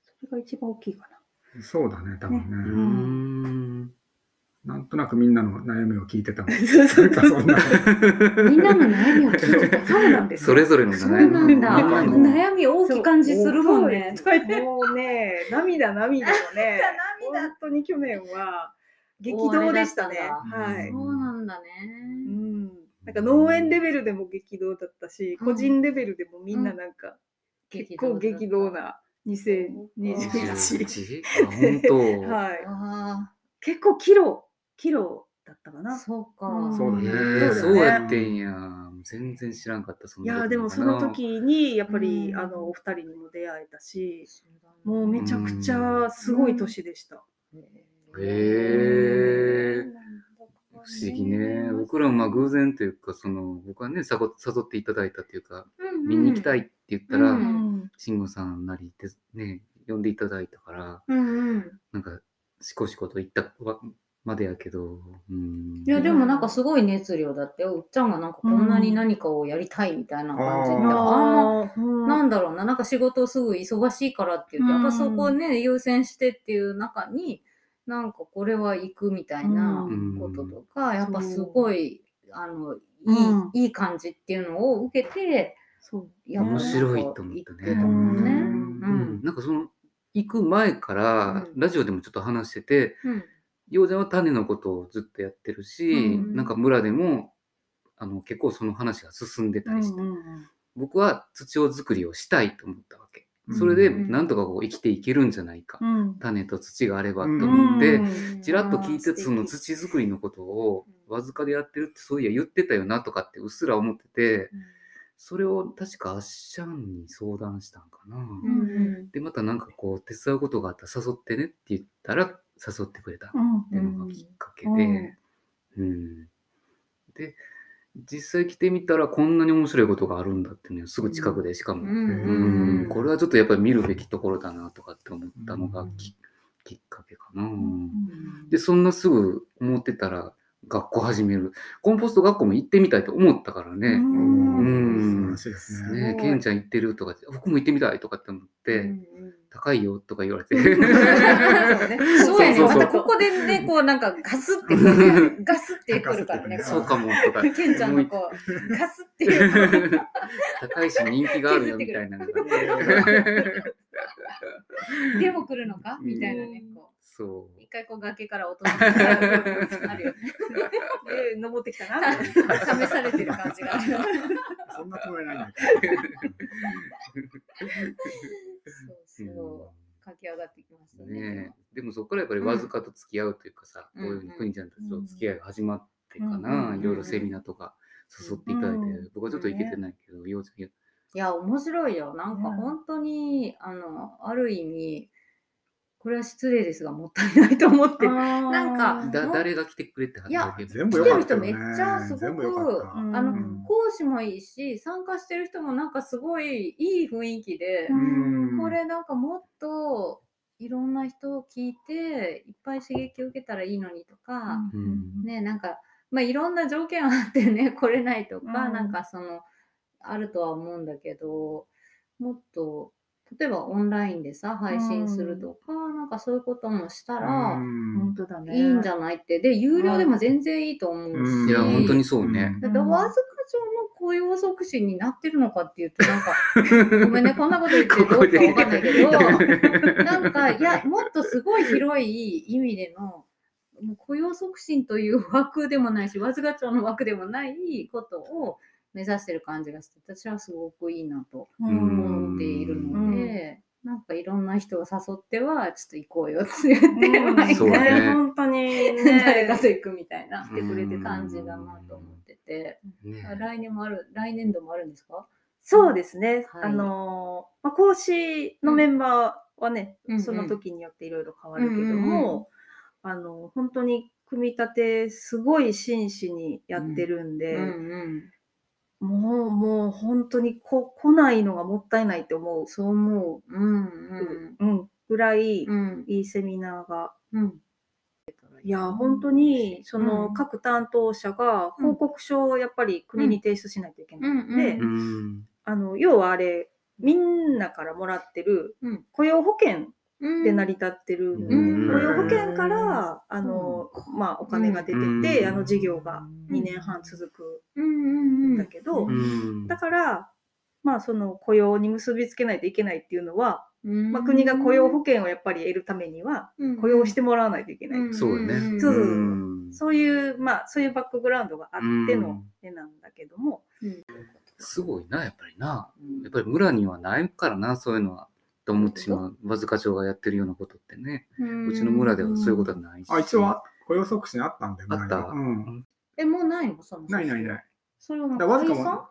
それが一番大きいかな。そうだね、多分ね。ね、うん、なんとなくみんなの悩みを聞いてたもん。みんなの悩みを聞いてた。そうなんです。それぞれの悩み。悩み大きい感じするもんね。もうね、涙涙のね。本当に去年は激動でしたね。はい。そうなんだね。うん。なんか農園レベルでも激動だったし、うん、個人レベルでもみんななんか結構激動なにせんにじゅういち。本当。はい。あ、結構キロキロだったかな。そうか。うん、そうだね。そうやってんや。全然知らんかったその時。いやでもその時にやっぱり、うん、あのお二人にも出会えたし、うん、もうめちゃくちゃすごい年でした。うんうん、へえ、不思議ね。僕らもまあ偶然というか、その僕はね誘っていただいたというか、うんうん、見に行きたいって言ったら、慎吾さんなりでね呼んでいただいたから、うんうん、なんかしこしこと行ったまでやけど、うん、いやでもなんかすごい熱量だって、おっちゃんがなんかこんなに何かをやりたいみたいな感じで、うん、ああ、うん、なんだろうな、なんか仕事すぐ忙しいからって言って、うん、やっぱそこをね優先してっていう中に。なんかこれは行くみたいなこととか、うん、やっぱすごいあのいい、うん、いい感じっていうのを受けて、そう面白いと思ったね。なんかその行く前から、うん、ラジオでもちょっと話してて、ようちゃんは種のことをずっとやってるし、うん、なんか村でもあの結構その話が進んでたりして、うん、僕は土を作りをしたいと思ったわけ。それでなんとかこう生きていけるんじゃないか、うん、種と土があればと思って、うん、ちらっと聞いてその土作りのことをわずかでやってるってそういや言ってたよなとかってうっすら思ってて、それを確かあっしゃんに相談したんかな、うん、でまたなんかこう手伝うことがあったら誘ってねって言ったら誘ってくれたっていうのがきっかけで、うんうん、で実際来てみたらこんなに面白いことがあるんだってね、すぐ近くでしかも、うんうんうん、これはちょっとやっぱり見るべきところだなとかって思ったのが き,、うん、きっかけかな、うん、でそんなすぐ思ってたら学校始めるコンポスト学校も行ってみたいと思ったからね、うんうんうん、素晴らしいですね。ケンちゃん行ってるとか僕も行ってみたいとかって思って、うん、高いよとか言われてそうね、そうやね、またここでねこうなんかガスってガスってくるからねそうかもとかケンちゃんのこうガスっていう高いし人気があるよみたいなでも来るのかみたいなね、こうそう一回こう崖から落とすなるよねで登ってきたな試されてる感じがあるそんな止めないんだそうそう駆け上がってきましたね、ね、でもそこからやっぱりわずかと付き合うというかさ、うん、こういうふうにくにちゃんたちと付き合いが始まってかな、うん、いろいろセミナーとか誘っていただいて、うん、僕はちょっと行けてないけど、うん、ようちゃんいや面白いよ、なんか本当に、うん、あのある意味これは失礼ですがもったいないと思ってなんかだ誰が来てくれって話だけど、いや、来てる人めっちゃすごくあの講師もいいし参加してる人もなんかすごいいい雰囲気で、これなんかもっといろんな人を聞いていっぱい刺激を受けたらいいのにとか、ね、なんか、まあ、いろんな条件あってね来れないとか、なんかそのあるとは思うんだけど、もっと例えばオンラインでさ配信するとか、うん、なんかそういうこともしたら、うん、本当だね、いいんじゃないってで有料でも全然いいと思うし、うん、いや本当にそうね。だってわずか上の雇用促進になってるのかっていうとなんかごめんねこんなこと言ってどうかわかんないけどなんかいやもっとすごい広い意味での雇用促進という枠でもないしわずか上の枠でもないことを目指してる感じがして私はすごくいいなと思っているので、うん、なんかいろんな人を誘ってはちょっと行こうよって言って、うん、毎回本当に、ね、誰かと行くみたいなしてくれて感じだなと思ってて、うん、来年もある来年度もあるんですか？そうですね、はい、あのまあ、講師のメンバーはね、うん、その時によっていろいろ変わるけども、うんうん、あの本当に組み立てすごい真摯にやってるんで、うんうんうんもうもう本当にこ来ないのがもったいないって思うそう思う、うんうんうん、ぐらい、うん、いいセミナーが、うん、いや本当にその、うん、各担当者が報告書をやっぱり国に提出しないといけないので、うんうん、あの要はあれみんなからもらってる雇用保険で成り立ってる、うん、雇用保険からあの、うんまあ、お金が出てて、うん、あの事業がにねんはん続くんだけど、うん、だから、まあ、その雇用に結びつけないといけないっていうのはまあ、国が雇用保険をやっぱり得るためには雇用してもらわないといけない、うん、そうね、そうそうそう、うん、そういうまあそういうバックグラウンドがあっての絵なんだけども、うん、すごいなやっぱりな、やっぱり村にはないからなそういうのはと思ってしまう。和塚町がやってるようなことってね、うん、うちの村ではそういうことはないし、あ一応雇用促進あったんだよね。あった、うん、えもうないのそのないないない。それはもう和塚も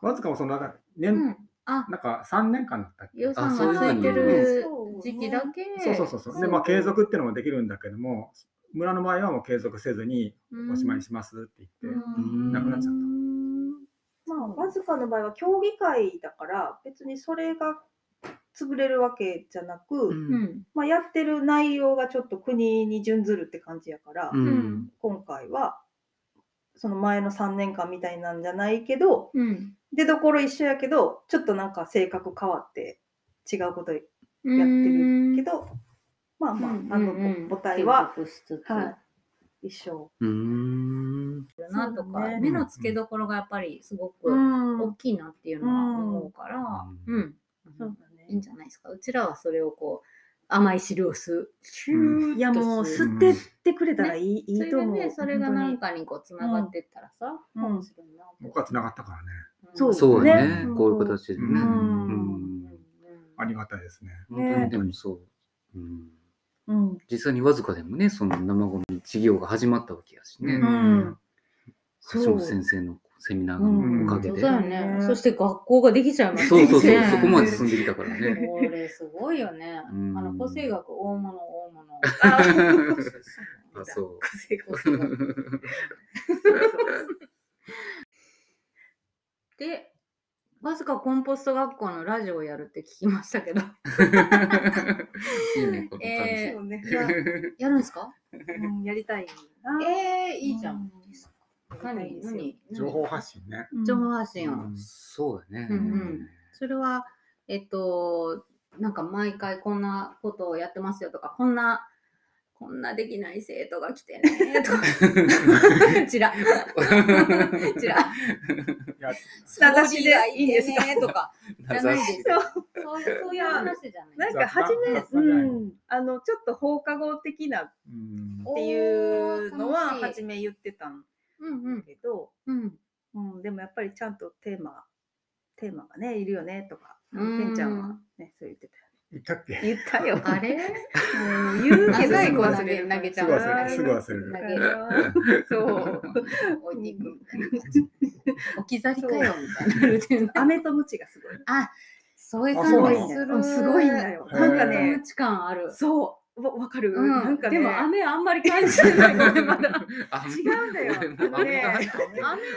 和塚もその中年、うんあなんかさんねんかんだったっけ予算がついてる時期だけそうそうそうそう、でまあ継続ってのもできるんだけども村の場合はもう継続せずにおしまいにしますって言ってなくなっちゃった。まあわずかの場合は協議会だから別にそれが潰れるわけじゃなく、うんまあ、やってる内容がちょっと国に準ずるって感じやから、うん、今回はその前のさんねんかんみたいなんじゃないけど、うん出どころ一緒やけどちょっとなんか性格変わって違うことやってるけどまあまあ、うん、あの母体は、はい、一緒うーんなんとか、ね、目の付けどころがやっぱりすごく大きいなっていうのは思うからうん、うんそうだね、いいんじゃないですか。うちらはそれをこう甘い汁を吸う、うん、いやもう吸ってってくれたらいい、うんね、いいと思う。それで、ね、それが何かにこうつながってったらさ、うんうん、面白いな。僕はつながったからね。そうそうね、こういう形でね、うんうん、ありがたいですね。本当にでもそう、うんうん、実際にわずかでもね、その生ゴミ事業が始まったわけやしね。うん、橋本先生のセミナーのおかげで、うん、そうだよね。そして学校ができちゃいましたね。そうそうそう、そこまで進んできたからね。これすごいよね。うん、あの個性学大物大物。あ、そう。個性個性学。で、わずかコンポスト学校のラジオをやるって聞きましたけどいいね、この感じ、えーね、や, やるんですか、うん、やりたいな。えー、いいじゃん、うん、何何情報発信ね、情報発信を、うん、そうだね、うんうん、それはえっとなんか毎回こんなことをやってますよとかこんなこんなできない生徒が来てねとかチラチラ名指しでいいですねとかじゃないです。そうそういう話じゃない。なんか初め、うん、あのちょっと放課後的なっていうのは初め言ってたんだけど、うんうんうん、でもやっぱりちゃんとテーマテーマがねいるよねとかペンちゃんはねそう言ってた。言ったっけ？言ったよ。あれ？もう言うけど最後忘れる。投げちゃう。すぐ忘れる。投げる。そう。お肉。置き去りかよみたいな。飴とムチがすごい。あ、そういう感じする。すごいんだよ。なんかね、ムチ感ある。そう。わかる。うん、なんかね。でも飴あんまり感じない。まだ。違うんだよ。あのね。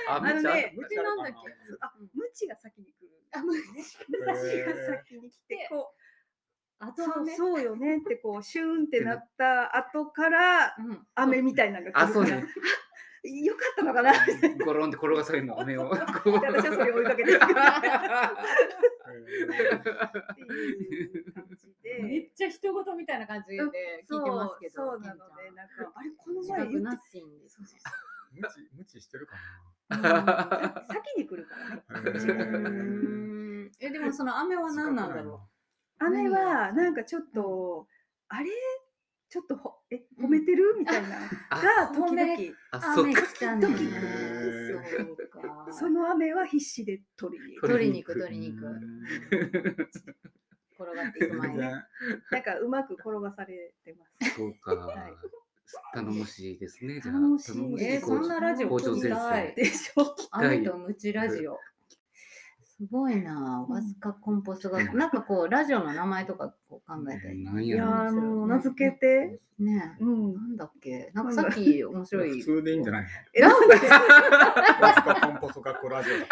あのね。ムチなんだっけ？あ、ムチが先に来る。あ、ムチが先に来てこう。あとね、そうそうよねってこうシューンってなった後から雨みたいなのが来るから、うんね、よかったのかなゴロンって転がされるの雨を私はそれを追いかけてめっちゃ人事みたいな感じで聞いてますけど、そう、そうなのでなんかあれこの前言って無知してるかな先に来るからねうんえでもその雨は何なんだろう。雨はなんかちょっと、うん、あれちょっとほえ褒めてるみたいなが時々雨来たね。そうかその雨は必死で取りに行く取りに行く取りに行く転がっていく前になんかうまく転がされてます。そうか、はい、頼もしいですね。じゃあ頼もしい、頼もしい、えー、そんなラジオ聞きたいでしょ。雨とムチラジオすごいなぁ、わずかコンポストが、うん、なんかこう、ラジオの名前とかこう考えたりなんやろう。いやー、もう名付けて。ねえ、うん、なんだっけ、なんかさっき面白い。普通でいいんじゃない？え、なんだっけ？わずかコンポスト学校ラジオ。いや、も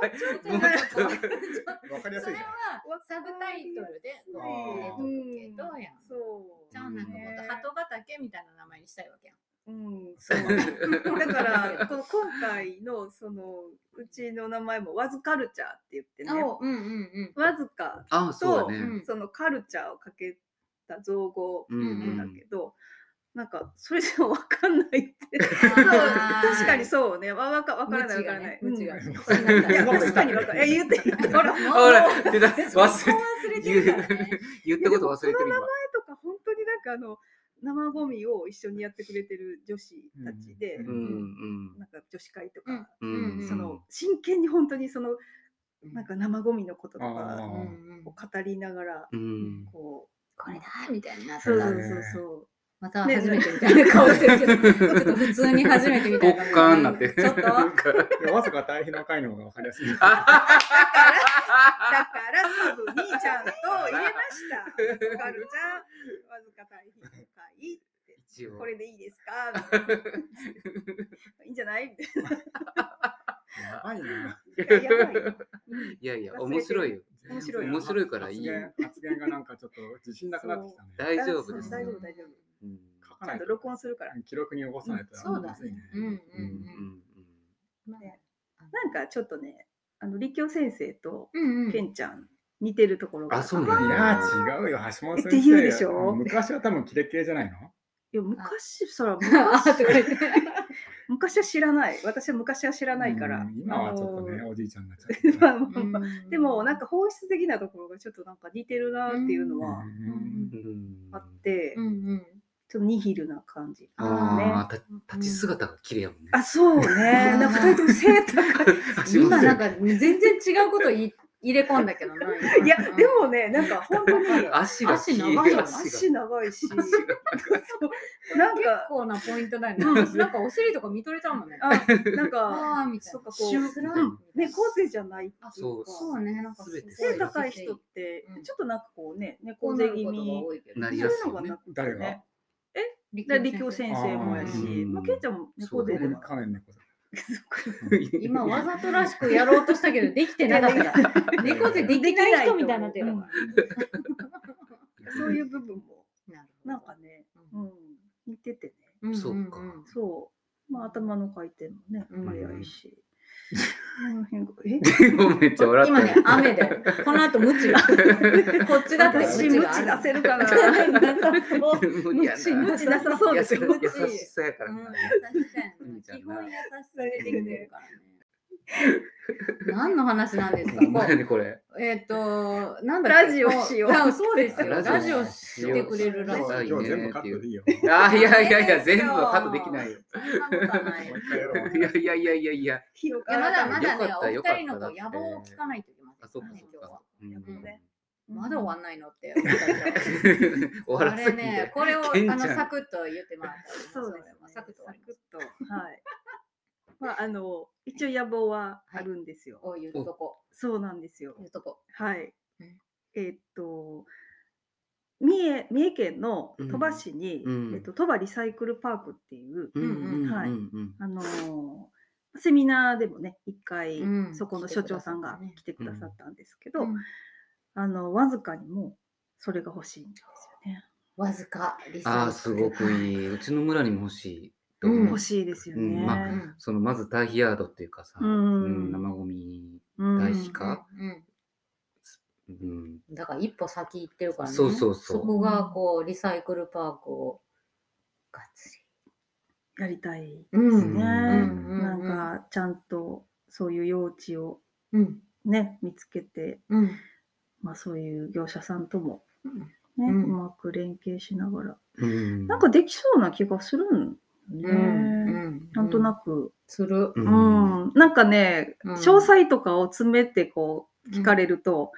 うちょっとなんか、わかりやすいじゃん。サブタイトルで、どうやん。そう。じゃあなんかもっと鳩ヶ岳みたいな名前にしたいわけやん。うん、そうだからこの今回のそのうちの名前もわずカルチャーって言ってね、うんうんうん、わずかと そ, そのカルチャーをかけた造語なんだけど、うんうん、なんかそれじゃ分かんないって確かにそうね、わ分か分からない分からない、うん、いや確かに分かんない言って言ってほらほら忘れてる、ね、言ったこと忘れてる。この名前とか本当になんかあの生ゴミを一緒にやってくれてる女子たちで、うんうん、なんか女子会とか、うん、その真剣に本当にそのなんか生ゴミのこととかを語りながら、うん、こうこれだみたいになってた、そうそうそうまた初めてみたいな顔してるけど、ね、ちょっと普通に初めてみたいな感じになってちょっとまさか大変な回の方が分かりやすいだからサブにちゃんと入れましたわかるじゃん、わずか大変な回ってこれでいいですかみたいないいんじゃないみたいなやばいないやいや面白いよ面白い面白いからいい発言、 発言がなんかちょっと自信なくなってきたね大丈夫です大丈夫大丈夫、うん、書かないとちゃんと録音するから記録に起こさないと、うん、そうだねうんうんうん、まあ、なんかちょっとねあの立教先生とけんちゃん、うんうん似てるところがあそうなんだいや違うよ橋本先生って言うでしょ昔は多分キレッキレじゃないのいや昔そら昔って書いて昔は知らない私は昔は知らないから今はちょっとねおじいちゃんになっちゃって、まあまあまあ、でもなんか本質的なところがちょっとなんか似てるなっていうのはあってうん、うん、ちょっとニヒルな感じ、ね、ああ立ち姿が綺麗やもんねあそうねなんか二人とも背高い今なんか全然違うこと言って入れ込んだけどな。いやでもねなんか本当に足が足長い足長いしなんか結構なポイントだよね。なんかお尻とか見とれちゃうもんね。あなんかあみたいな。こう猫背じゃないっていうか。そうそうねなんか背高い人ってちょっとなんかこうね猫背気味なりやすいよね。誰が？え立教先生もやし、まあけんちゃんも猫背でも。今わざとらしくやろうとしたけどできてなかった猫背できない人みたいになってるそういう部分もなんかね、うん、似ててねそうかそう、まあ、頭の回転もね早いし、うん、めっちゃ笑ってる今ね雨でこの後ムチがこっちだって私ムチ出せるかなムチムチなさそうですよ優しさやからね、うん基本優しさでできてるからね。何の話なんですか。何これ。えっとなんだっけラジオしよう。そうですよ。ラジオしてくれるラジオ。今日全部カットでいいよ。あいやいやいや全部はカットできないよ。いやいやいやいやいや。まだまだねお二人の野望を聞かないといけません。あそうかそうか。まだ終わんないのって。終わらせね。これをあのサクッと言ってます。そうです。サクッとサクッとはい。まああの一応野望はあるんですよ。はい、お言うとこ。そうなんですよ。言うとこ。はい。えー、っと三重三重県の鳥羽市に、うん、えっと鳥羽リサイクルパークっていう、うんうん、はい、うんうん、あのー。セミナーでもね一回、うん、そこの所長さんが来てくださったんですけど。うんうんあのわずかにもそれが欲しいんですよね。わずかリサイクル。ああすごくいい。うちの村にも欲しいと思う。うん、欲しいですよね。うん、まあそのまず堆肥ヤードっていうかさ、うんうん、生ゴミ堆肥化、うんうんうん。だから一歩先行ってるからね。そうそうそう。そこがこうリサイクルパークをがっつりやりたいですね。なんかちゃんとそういう用地をね、うん、見つけて。うんまあ、そういう業者さんとも、ねうん、うまく連携しながら、うん、なんかできそうな気がするんね、うんうん、なんとなくする、うんうん、なんかね、うん、詳細とかを詰めてこう聞かれると、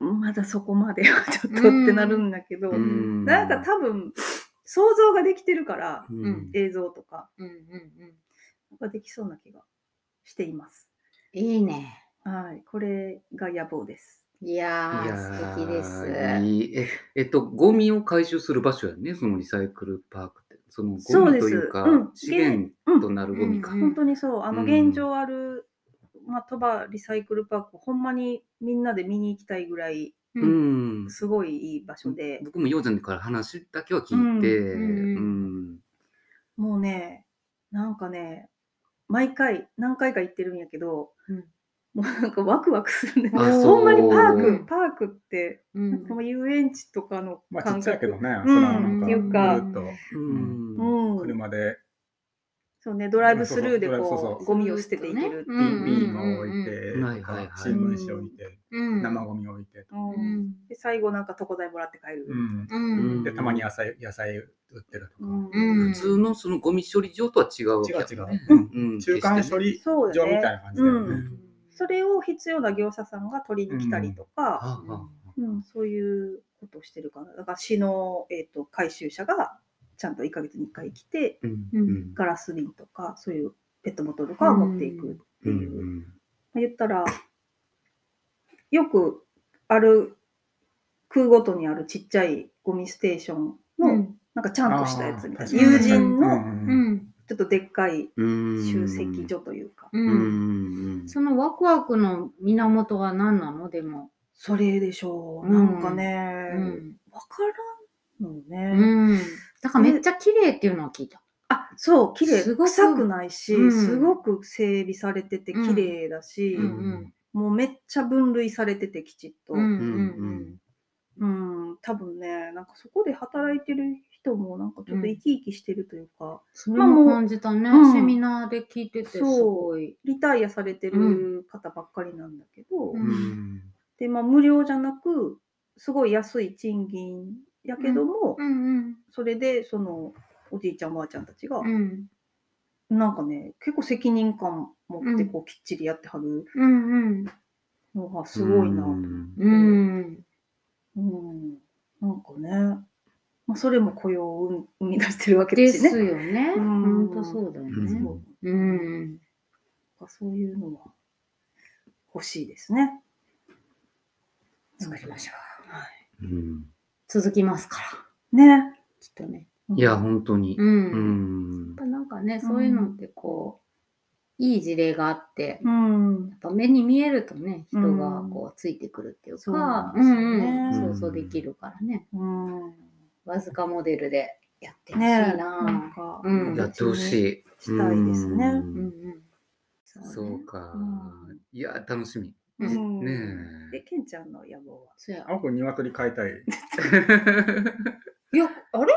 うんうん、まだそこまではちょっとってなるんだけど、うん、なんか多分想像ができてるから、うん、映像とか、うんうんうん、なんかできそうな気がしています。いいね。はい、これが野望です。いやー、素敵です。いいえ、えっと、ゴミを回収する場所やね、そのリサイクルパークって。そのゴミというか、うん、資源となるゴミか。うん、本当にそう。あの、現状ある、うん、まあ、鳥羽リサイクルパーク、ほんまにみんなで見に行きたいぐらい、うん、すごいいい場所で。僕もヨウちゃんから話だけは聞いて、うんうんうん、もうね、なんかね、毎回、何回か行ってるんやけど、うんもうなんかワクワクするね。ほんまにパーク、パークって、うん、遊園地とかの感覚、まあ、ちっちゃいけどね、うん、それはなんかずっと、うんうん、車でそうね、ドライブスルーでこうゴミを捨てていけるっていう、ビームを置いて、新聞紙を置いて、生ゴミを置いて、で最後なんか床材もらって帰る、うん、でたまに野菜野菜売ってるとか、うん、普通のそのゴミ処理場とは違うわけだよね。違う違う、うん、中間処理場みたいな感じだよね。それを必要な業者さんが取りに来たりとか、うんうんうん、そういうことをしてるから、だから市の、えーと、回収者がちゃんといっかげつにいっかい来て、うん、ガラス瓶とかそういうペットボトルとかを持っていくっていう、うんまあ、言ったらよくある区ごとにあるちっちゃいゴミステーションのなんかちゃんとしたやつみたいな、友人の、うんちょっとでっかい集積所というか、うんうん、そのワクワクの源は何なの？でもそれでしょう、なんかね、うんうん、分からんのね、うん、だからめっちゃ綺麗っていうのは聞いた。あ、そう綺麗、臭くないし、うん、すごく整備されてて綺麗だし、うんうんうん、もうめっちゃ分類されててきちっと、うんうんうんうん、多分ね、なんかそこで働いてる人もなんかちょっと生き生きしてるというか、うん、まあもう感じたね、うん、セミナーで聞いててすごいリタイアされてる方ばっかりなんだけど、うん、でまあ無料じゃなくすごい安い賃金やけども、うんうんうん、それでそのおじいちゃんおばあちゃんたちが、うん、なんかね結構責任感持ってこうきっちりやってはるのがすごいなと思って、うんうん、なんかねそれも雇用を生み出してるわけですね。ですよね。本当そうだよね。うんうん、そういうのは欲しいですね。作りましょう。はいうん、続きますからね。きっとね。いや本当に。うんうん、やっぱなんかねそういうのってこう、うん、いい事例があって、うん、やっぱ目に見えるとね人がこうついてくるっていうか、うん、そうそうできるからね。うんうんわずかモデルでやってほしいな、ねなんかうん、やってほしいしたいですね、うんうんそうねそうか、うん、いや楽しみ、うん、ねえでけんちゃんの野望はそうやあこれ鶏飼いたいいやあれ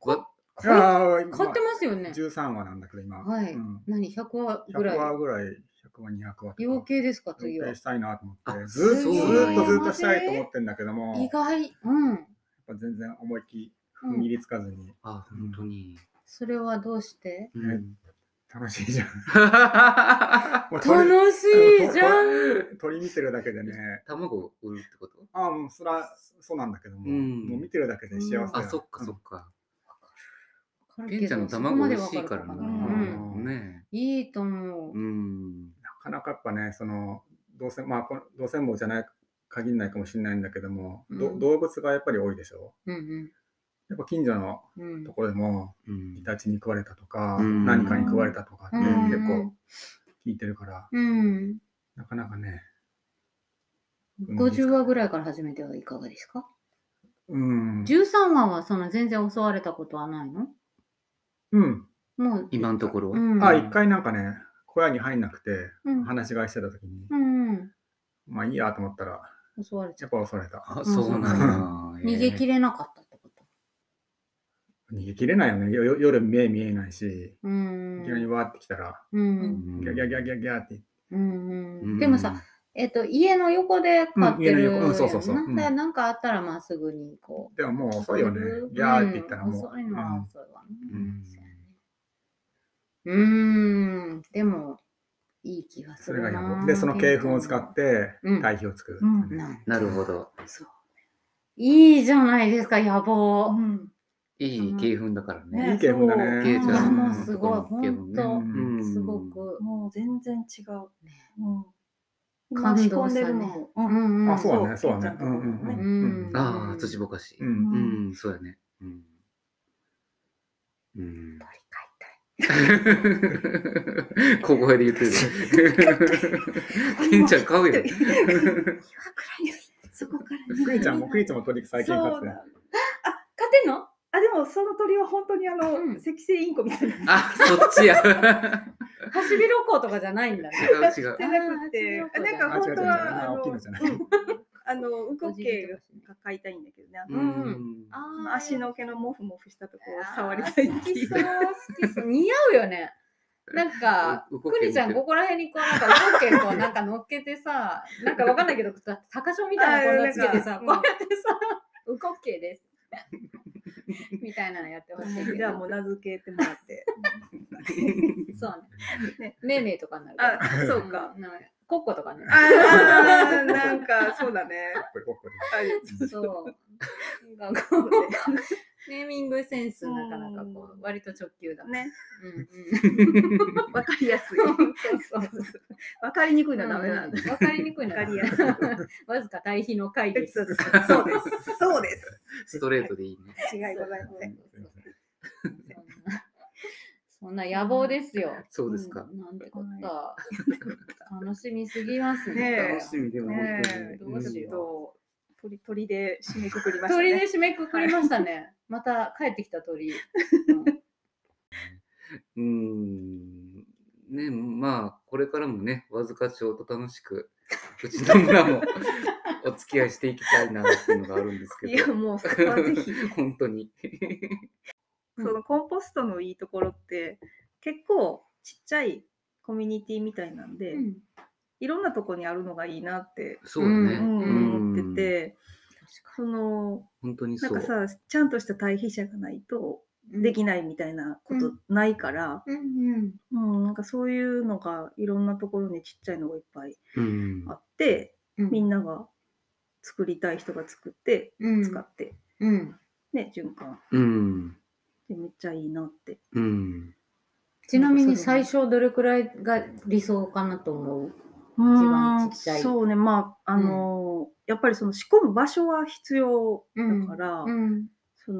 こ買ってますよねじゅうさんわなんだけど今はい、うん、何ひゃくわぐらいひゃくわぐらいひゃくわにひゃくわ養鶏ですかという養鶏したいなと思ってずっとずっとずっとしたいと思ってんだけども意外うん全然思いっきり踏み切りつかずに、うん、あ本当にそれはどうして、うん、楽しいじゃん楽しいじゃん鳥見てるだけでね卵売るってことあもうそらそうなんだけども、うん、もう見てるだけで幸せ、うん、あそっかそっかけんちゃんの卵美味しいからな、うんうんね、いいと思う、うん、なかなかやっぱねそのどうせまあどうせもじゃない限らないかもしれないんだけども、うん、動物がやっぱり多いでしょ、うんうん、やっぱ近所のところでも、うん、イタチに食われたとか、うん、何かに食われたとかって結構聞いてるから、うん、なかなかねごじゅうわぐらいから始めてはいかがですか、うん、じゅうさんわはその全然襲われたことはないのうんもう今のところ、うん、あ一回なんかね小屋に入んなくて、うん、話し飼いしてた時に、うんうん、まあいいやと思ったら襲われちゃった。やっぱ襲われた。あ、そうなんだ。逃げきれなかったってこと。逃げきれないよね。よ夜目見えないし、うーん急にわーってきたら、うん、ギャギャギャギャギャって。うんうん、でもさ、えっと、家の横で飼ってる、うんうん、そうそうそう、うん、なんかあったらまっすぐにこう。でももう遅いよね。ギャーって言ったらもう。遅いのは遅いわね。うーん、でも。いい気がするな。それがいいで、その鶏糞を使って堆肥を作る、うんうんな。なるほどそう。いいじゃないですか、野望。うん、いい鶏糞だからね。いい鶏糞だね。いやもうすごい、本当、うん、すごく、うん、もう全然違うね。うん、感動したね。うんうん、あ、そうだね、そうだね。うんうんうん、ああ、土ぼかし。うんうんうん、そうだね。うん。うん小声で言ってるけんちゃん買うよそこからクリちゃんもクリちゃんも鳥最近買ってあ、買ってんのあ、でもその鳥は本当にあの、うん、セキセイインコみたいなあ、そっちやハシビロコウとかじゃないんだね。違う違う。じゃなくて、なんか本当はあのあのウコケが買いたいんだけどね。うん。あ、足の毛のモフモフしたとこを触りたいっていう。好きそう。似合うよね。なんかクニちゃんここら辺にこうなんかウコケこうなんか乗っけてさ、なんかわかんないけど高潮みたいなものをつけてさ、こうやってさ、ウコケです。みたいなのやってほしい。じゃあもう名付けてもらって。そうね。ねえねえとかになるから。あ、そうか。コッコとかね。あ、なんかそうだね。そう。ネーミングセンスなかなかこう割と直球だね。わかりやすい。わかりにくいのはダメなんだ。わかりにくいのはわかりやすい。わずか対比の回です。そうです。そうです。ストレートでいいね。違いございません。そんな野望ですよ。そうですか。なんてことだ。楽しみすぎますね。楽しみでも本当に。どうしよう。鳥鳥で締めくくりましたね。鳥で締めくくりましたね。はい、また帰ってきた鳥。うん、うんね、まあこれからもね、わずかちょうど楽しくうちの村もお付き合いしていきたいなっていうのがあるんですけど。いやもうそれはぜひ本当に。そのコンポストのいいところって結構ちっちゃいコミュニティみたいなんで。うん、いろんなとこにあるのがいいなって思ってて、その本当にそう、なんかさ、ちゃんとした対比者がないとできないみたいなことないから、なんかそういうのがいろんなところにちっちゃいのがいっぱいあって、うん、みんなが作りたい人が作って、うん、使って、うん、ね、循環、うん、でめっちゃいいなって。うん、ちなみに最初どれくらいが理想かなと思う？そうね、まああのー、やっぱりその仕込む場所は必要だから、うんうん、そ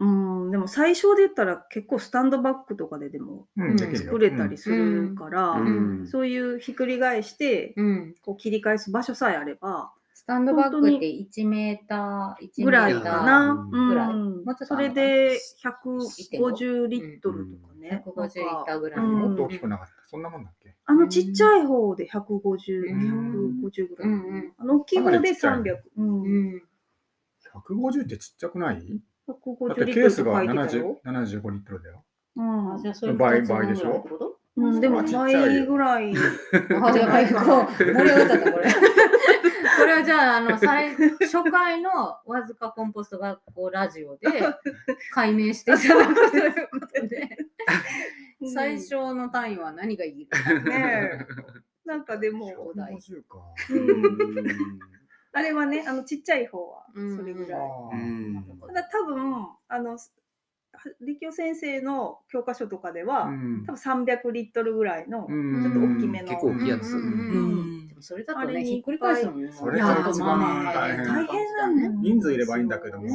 のうんでも最初で言ったら結構スタンドバッグとかででも作れたりするから、うんうん、そういうひっくり返して、うん、こう切り返す場所さえあれば。スタンドバッグっていちメーターぐらいかな。それでひゃくごじゅうリットルとかね。ひゃくごじゅうリットルぐらい。もっと大きくなかった。そんなもんだっけ？あのちっちゃい方でひゃくごじゅう、ひゃくごじゅうぐらい。あの大きい方でさんびゃく。ひゃくごじゅうってちっちゃくない？だってケースがななじゅうごリットルだよ。倍でしょ？でも倍ぐらい。あ、じゃあ倍こう。盛り上がっちゃったこれ。これはじゃあ、あの最初回のわずかコンポスト学校ラジオで解明していただくということで、最小の単位は何がいいかね。なんかでも面白いか。あれはね、あのちっちゃい方はそれぐらい。ただ多分あの力夫先生の教科書とかでは多分さんびゃくリットルぐらいのちょっと大きめの結構大きいやつ。それだとね、ひっくり返すのね。それが一番大変。大変だね。人数いればいいんだけども、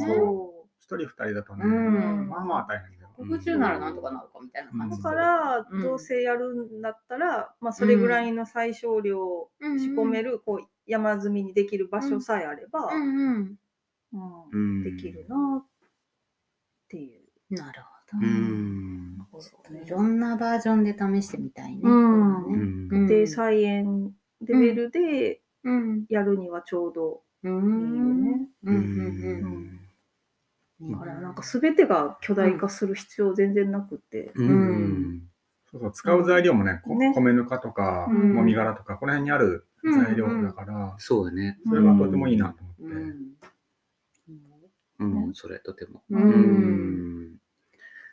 一人二人だとね、まあまあ大変だよ。国中ならなんとかなるかみたいな感じ。だから、どうせやるんだったら、まあそれぐらいの最小量仕込める、こう山積みにできる場所さえあれば、できるなっていう。なるほど。いろんなバージョンで試してみたいね。で、菜園レベルでやるにはちょうどいいよね。だからなんか全てが巨大化する必要全然なくて、使う材料もね、米ぬかとかもみ殻とかこの辺にある材料だから、そうだね、それはとてもいいなと思って、うん、それとても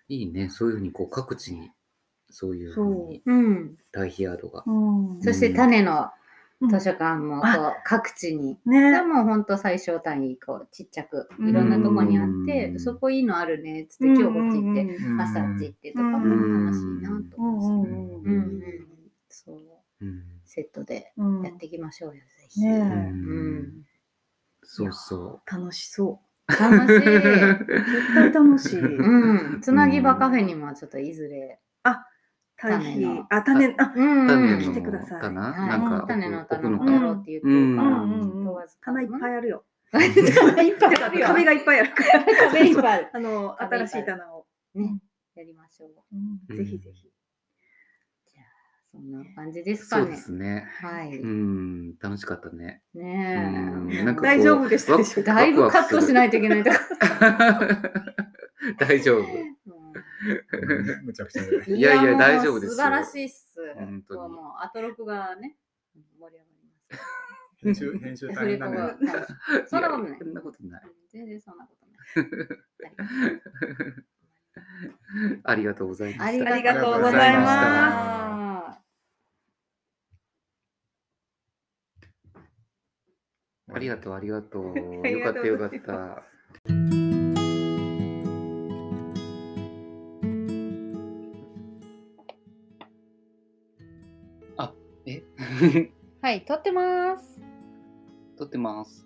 いいね。そういうふうにこう各地にそういうふうに対比アートが、そして種の図書館もこう各地に、それも本当最小単位こうちっちゃくいろんなとこにあって、そこいいのあるねっつって今日こっち行って朝あっち行ってとかも楽しいなと思いますね。そうセットでやっていきましょうよ、ぜひ。そうそう、楽しそう。楽しい、絶対楽しい。うん、つなぎ場カフェにもちょっといずれ。あ、タネの、あ、タネ、あ、来てください。なんか、タネのタネをやろうって言ってるから、問わず。棚いっぱいあるよ。壁がいっぱいあるから。壁いっぱいある。あの、新しい棚を。ね。やりましょう、うん、ぜひぜひ、うん、じゃあそんな感じですかね。そうですね、はい、うん、楽しかったね。ねえ、なんか大丈夫でしたでしょうか。だいぶカットしないといけないとか大丈夫むちゃくちゃいやいや大丈夫ですよ。素晴らしいっす。本当にもうアトロクがね盛り上がります編集、編集大変だね。そんなことない。そんなことない。全然そんなことない。ありがとうございました。ありがとうございます。ありがとう、ありがとう。よかった、よかった。あ、えはい、撮ってます。撮ってます。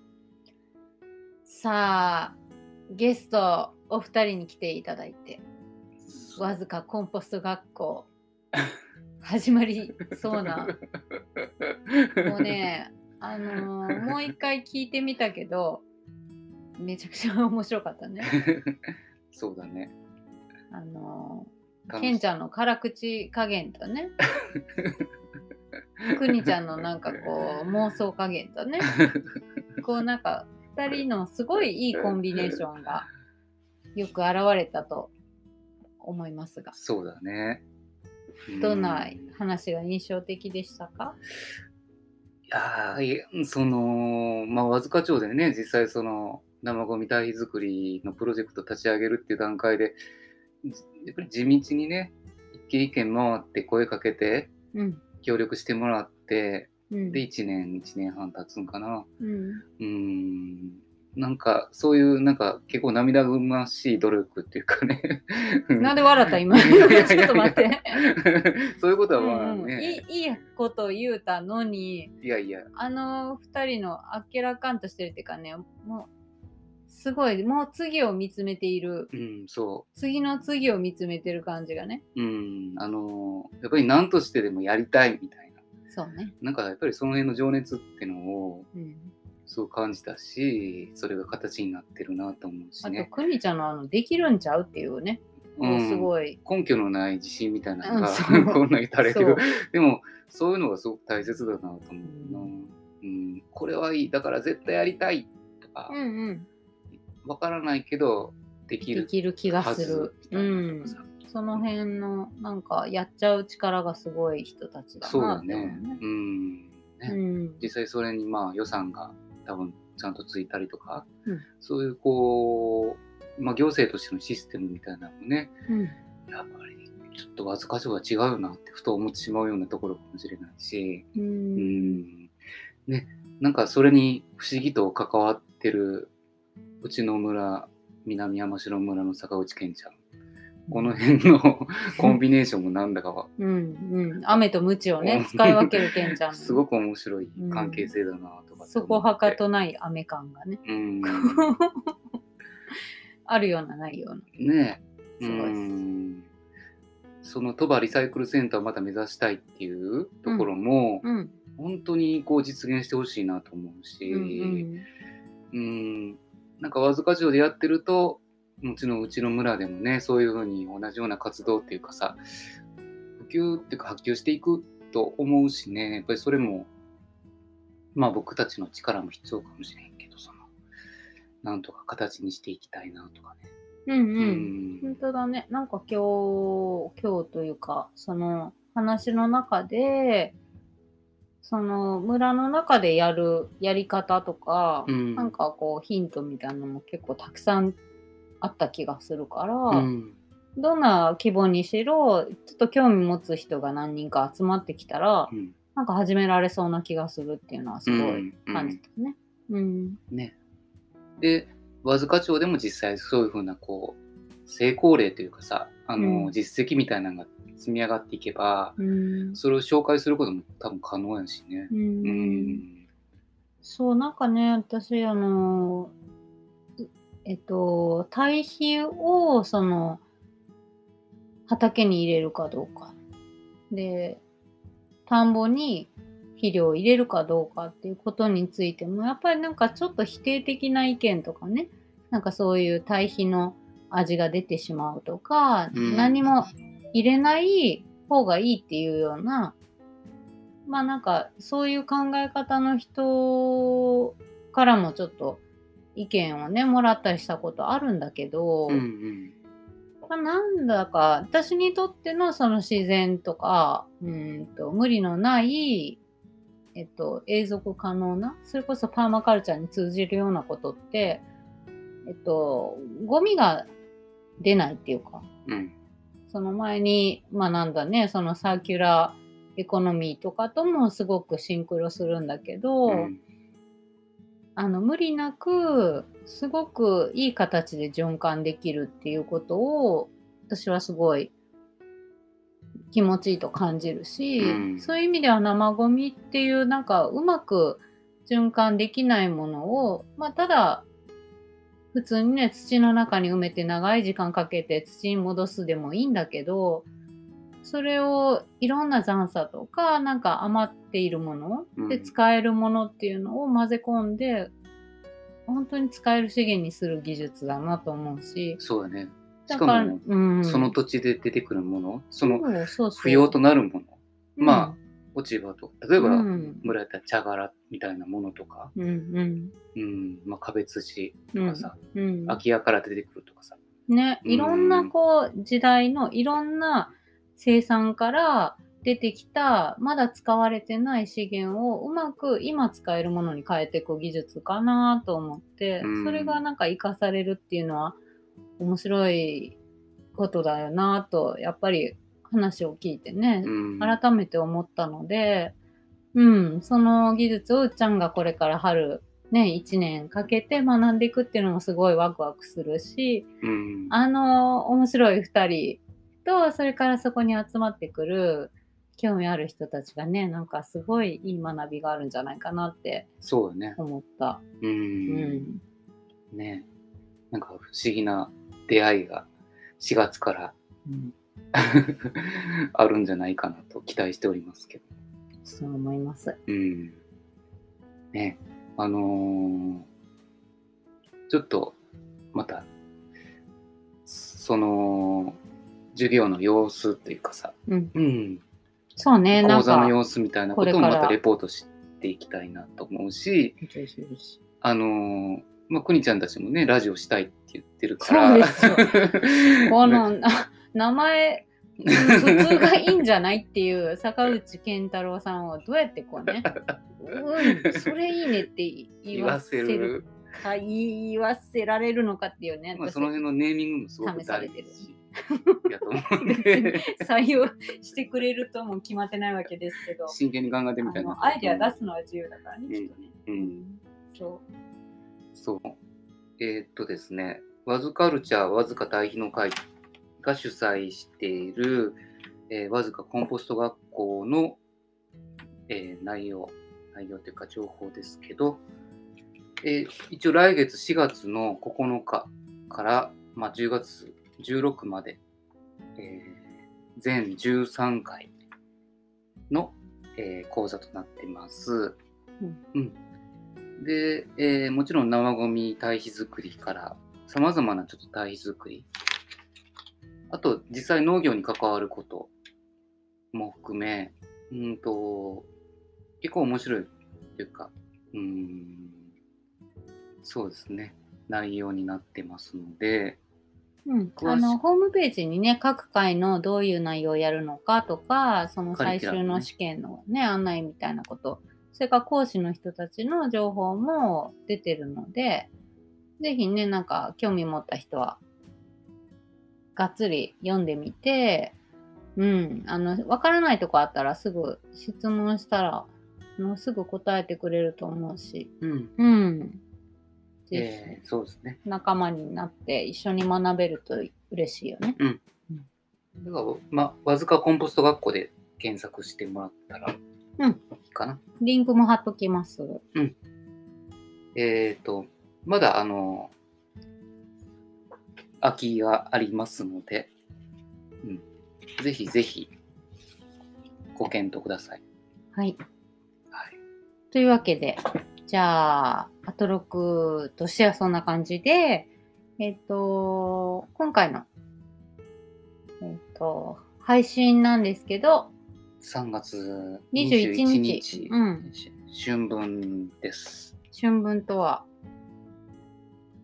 さあ、ゲストお二人に来ていただいて、わずかコンポスト学校始まりそうなもうね、あのー、もう一回聞いてみたけどめちゃくちゃ面白かったねそうだね、あのー、ケンちゃんの辛口加減とねくにちゃんのなんかこう妄想加減とねこうなんかふたりのすごいいいコンビネーションがよく現れたと思いますが。そうだね、うん、どんな話が印象的でしたか。いや、そのまあ和束町でね、実際その生ゴミ堆肥作りのプロジェクト立ち上げるっていう段階でやっぱり地道にね一軒一軒回って声かけて、うん、協力してもらって、うん、でいちねんいちねんはん経つんかな、うん、うーん、なんかそういうなんか結構涙ぐましい努力っていうかねなんで笑った今ちょっと待ってそういうことはまあね、うん、い, いいこと言うたのに、いやいや、あの二人のあっけらかんとしてるっていうかね、もうすごいもう次を見つめている、うん、そう次の次を見つめてる感じがね、うん、あのやっぱり何としてでもやりたいみたいな、そうね、なんかやっぱりその辺の情熱っていうのを、うん、そう感じたし、それが形になってるなと思うしね。あとくにちゃんのあのできるんちゃうっていうね、うん、すごい根拠のない自信みたいなのが、うん、こんなにたれけど、でもそういうのがすごく大切だなと思うな、うんうん、これはいい、だから絶対やりたいとか、うんうん、分からないけどできる、できる気がする、うん、その辺のなんかやっちゃう力がすごい人たちだなと思うね。そうだね、うんね、うん、実際それにまあ予算が多分ちゃんとついたりとか、うん、そういうこう、まあ、行政としてのシステムみたいなのもね、うん、やっぱりちょっとわずか所が違うなってふと思ってしまうようなところかもしれないし、うん、うん、ね、なんかそれに不思議と関わってるうちの村、南山城村の坂内健ちゃん、この辺のコンビネーションもなんだかは、うんうん、雨と鞭をね使い分けるけんちゃんすごく面白い関係性だなとか、うん、そこはかとない雨感がね、うんあるようなないようなね、え、すごいです。うん、その鳥羽リサイクルセンターをまた目指したいっていうところも、うんうん、本当にこう実現してほしいなと思うし、うんうんうん、なんか和束町でやってるともちろんうちの村でもね、そういうふうに同じような活動っていうかさ、普及っていうか波及していくと思うしね、やっぱりそれもまあ僕たちの力も必要かもしれんけど、そのなんとか形にしていきたいなとかね。うんうん、うん、本当だね。なんか今日今日というかその話の中でその村の中でやるやり方とか、うん、なんかこうヒントみたいなのも結構たくさんあった気がするから、うん、どんな規模にしろちょっと興味持つ人が何人か集まってきたら、うん、なんか始められそうな気がするっていうのはすごい感じたね。うんうんうん、ね。で、和束町でも実際そういう風なこう成功例というかさ、あの、うん、実績みたいなのが積み上がっていけば、うん、それを紹介することも多分可能やしね。うんうん、そう、なんかね、私あのーえっと、堆肥をその畑に入れるかどうかで田んぼに肥料を入れるかどうかっていうことについてもやっぱりなんかちょっと否定的な意見とかね、なんかそういう堆肥の味が出てしまうとか、うん、何も入れない方がいいっていうような、まあなんかそういう考え方の人からもちょっと意見をねもらったりしたことあるんだけど、うんうんまあ、なんだか私にとってのその自然とかうんと無理のない、えっと、永続可能なそれこそパーマカルチャーに通じるようなことってえっとゴミが出ないっていうか、うん、その前に学んだねそのサーキュラーエコノミーとかともすごくシンクロするんだけど、うん、あの無理なくすごくいい形で循環できるっていうことを私はすごい気持ちいいと感じるし、うん、そういう意味では生ゴミっていうなんかうまく循環できないものをまあただ普通にね土の中に埋めて長い時間かけて土に戻すでもいいんだけど、それをいろんな残渣とかなんか余っているもので使えるものっていうのを混ぜ込んで、うん、本当に使える資源にする技術だなと思うし、そうだね。しかも、うん、その土地で出てくるもの、その不要となるもの、うん、まあ落ち葉と例えばもらった茶殻みたいなものとか、うんうんうんまあ、壁土とかさ、うんうん、空き家から出てくるとかさ、ね、いろんなこう、うん、時代のいろんな生産から出てきたまだ使われてない資源をうまく今使えるものに変えていく技術かなと思って、うん、それがなんか生かされるっていうのは面白いことだよなとやっぱり話を聞いてね、うん、改めて思ったので、うん、その技術をうっちゃんがこれから春ねいちねんかけて学んでいくっていうのもすごいワクワクするし、うん、あの面白いふたりとそれからそこに集まってくる興味ある人たちがねなんかすごいいい学びがあるんじゃないかなってそうね思った。うーん、うん、ねなんか不思議な出会いがしがつから、うんあるんじゃないかなと期待しておりますけど。そう思います。うん。ね、あのー、ちょっとまたその授業の様子というかさ、うん、うん、そうね、講座の様子みたいなこともまたレポートしていきたいなと思うし、あのー、まあくにちゃんたちもねラジオしたいって言ってるから、そうですよ。この名前普通がいいんじゃないっていう坂内健太郎さんをどうやってこうねうんそれいいねって言わせるか言わせられるのかっていうね、まあ、その辺のネーミングもすごく試されてるし採用してくれるとも決まってないわけですけど真剣に考えてみたいなアイデア出すのは自由だからね、うん、ちょっとね、うん、そうそうえー、っとですねわずカルチャーわずか対比の会が主催している、えー、わずかコンポスト学校の、えー、内容内容というか情報ですけど、えー、一応来月しがつのここのかから、まあ、じゅうがつじゅうろくにちまで、えー、全じゅうさんかいの、えー、講座となってます、うんうん、で、えー、もちろん生ごみ堆肥作りからさまざまなちょっと堆肥作りあと実際農業に関わることも含め、うんと結構面白いというか、うん、そうですね内容になってますので、うん、あのホームページにね各回のどういう内容をやるのかとかその最終の試験のね案内みたいなこと、それから講師の人たちの情報も出てるので、ぜひねなんか興味持った人は。がっつり読んでみて、うん、あの分からないとこあったらすぐ質問したらもうすぐ答えてくれると思うし、うんうんえー、そうですね仲間になって一緒に学べると嬉しいよね、うんうん、だから、ま、わずかコンポスト学校で検索してもらったらいいかな、うん、リンクも貼っときます、うん、えーとまだあの空きがありますので、うん、ぜひぜひご検討ください。はい。はい、というわけで、じゃあアトロクとしてはそんな感じで、えっと、今回の、えっと、配信なんですけど、さんがつにじゅういちにち、うん、春分です。春分とは、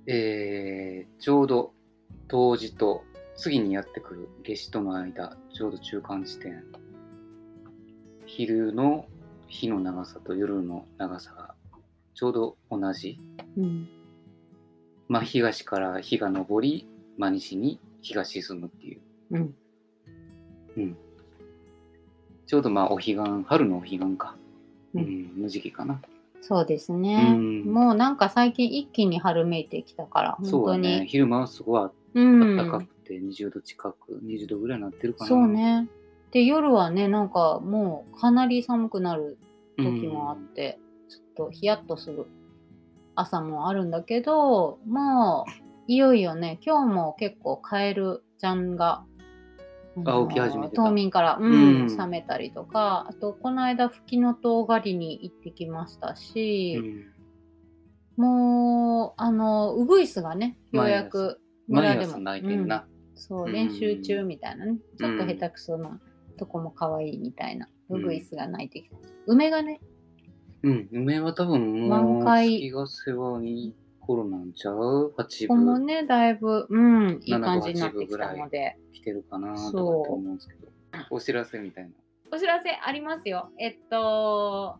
えー、ちょうど冬至と次にやってくる夏至との間、ちょうど中間地点、昼の日の長さと夜の長さがちょうど同じ、うん、まあ東から日が昇り、真西に日が沈むっていう、うんうん、ちょうどまあお彼岸、春のお彼岸か、うんうん、の時期かな。そうですね、うん、もうなんか最近一気に春めいてきたから本当にそうだね。昼間はすごい暖かくてにじゅうど近く、うん、にじゅうどぐらいになってるかな。そうね。で夜はね、なんかもうかなり寒くなる時もあって、うん、ちょっとヒヤッとする朝もあるんだけど、もういよいよね、今日も結構カエルちゃんが起き始めてた。冬眠から、うん、冷めたりとか、あとこの間フキノトウ狩りに行ってきましたし、うん、もうあのウグイスがね、ようやく村でも泣いてるな、うん、そう練習中みたいなね、うん、ちょっと下手くそなとこも可愛いみたいな、うん、ウグイスが鳴いてきた。梅がね、うん、梅は多分もう月が世話に頃なんちゃう。はちぶここもね、だいぶ、うん、いい感じになってきたので来てるかなと思うんですけど、お知らせみたいなお知らせありますよ。えっと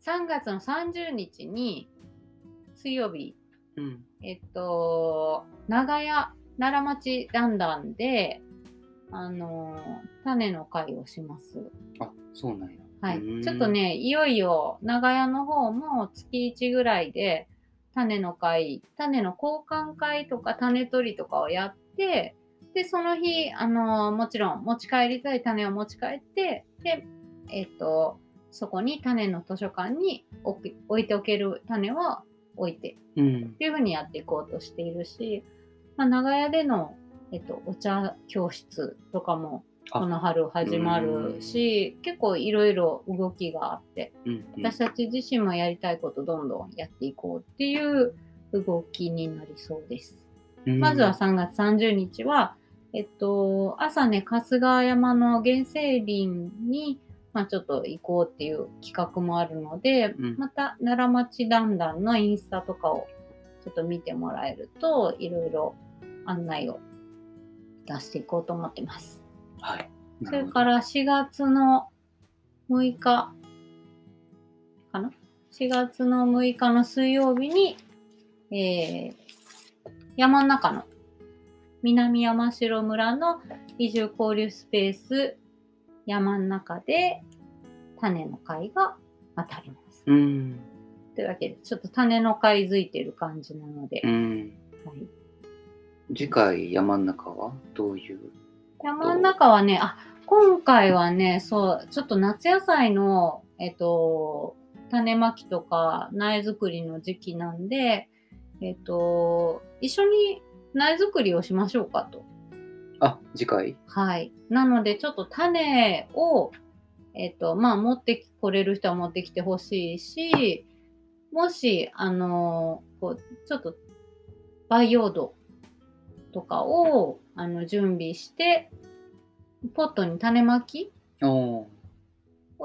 さんがつのさんじゅうにちに水曜日、うん、えっと長屋奈良町だんだんであの種の会をします。あ、そうなんや。はい、ちょっとね、いよいよ長屋の方もつきいちぐらいで種の会、種の交換会とか種取りとかをやって、でその日あのもちろん持ち帰りたい種を持ち帰って、でえっとそこに種の図書館に置き、置いておける種は置いて、うん、っていうふうにやっていこうとしているし、まあ、長屋での、えっと、お茶教室とかもこの春始まるし、結構いろいろ動きがあって、うんうん、私たち自身もやりたいことどんどんやっていこうっていう動きになりそうです。うん、まずはさんがつさんじゅうにちは、えっと、朝ね、春日山の原生林に、まあ、ちょっと行こうっていう企画もあるので、うん、また奈良町だんだんのインスタとかをちょっと見てもらえると、いろいろ案内を出していこうと思ってます。はい、それからしがつのむいかかな、しがつのむいかの水曜日に、えー、山の中の南山城村の移住交流スペース山の中で種の会がまたあります。うん、というわけでちょっと種の会づいてる感じなので、うん、はい、次回山の中はどういう、山の中はね、あ、今回はね、そう、ちょっと夏野菜の、えっと、種まきとか苗作りの時期なんで、えっと、一緒に苗作りをしましょうかと。あ、次回？はい。なので、ちょっと種を、えっと、まあ、持ってこれる人は持ってきてほしいし、もし、あの、こう、ちょっと、培養土とかを、あの準備してポットに種まきを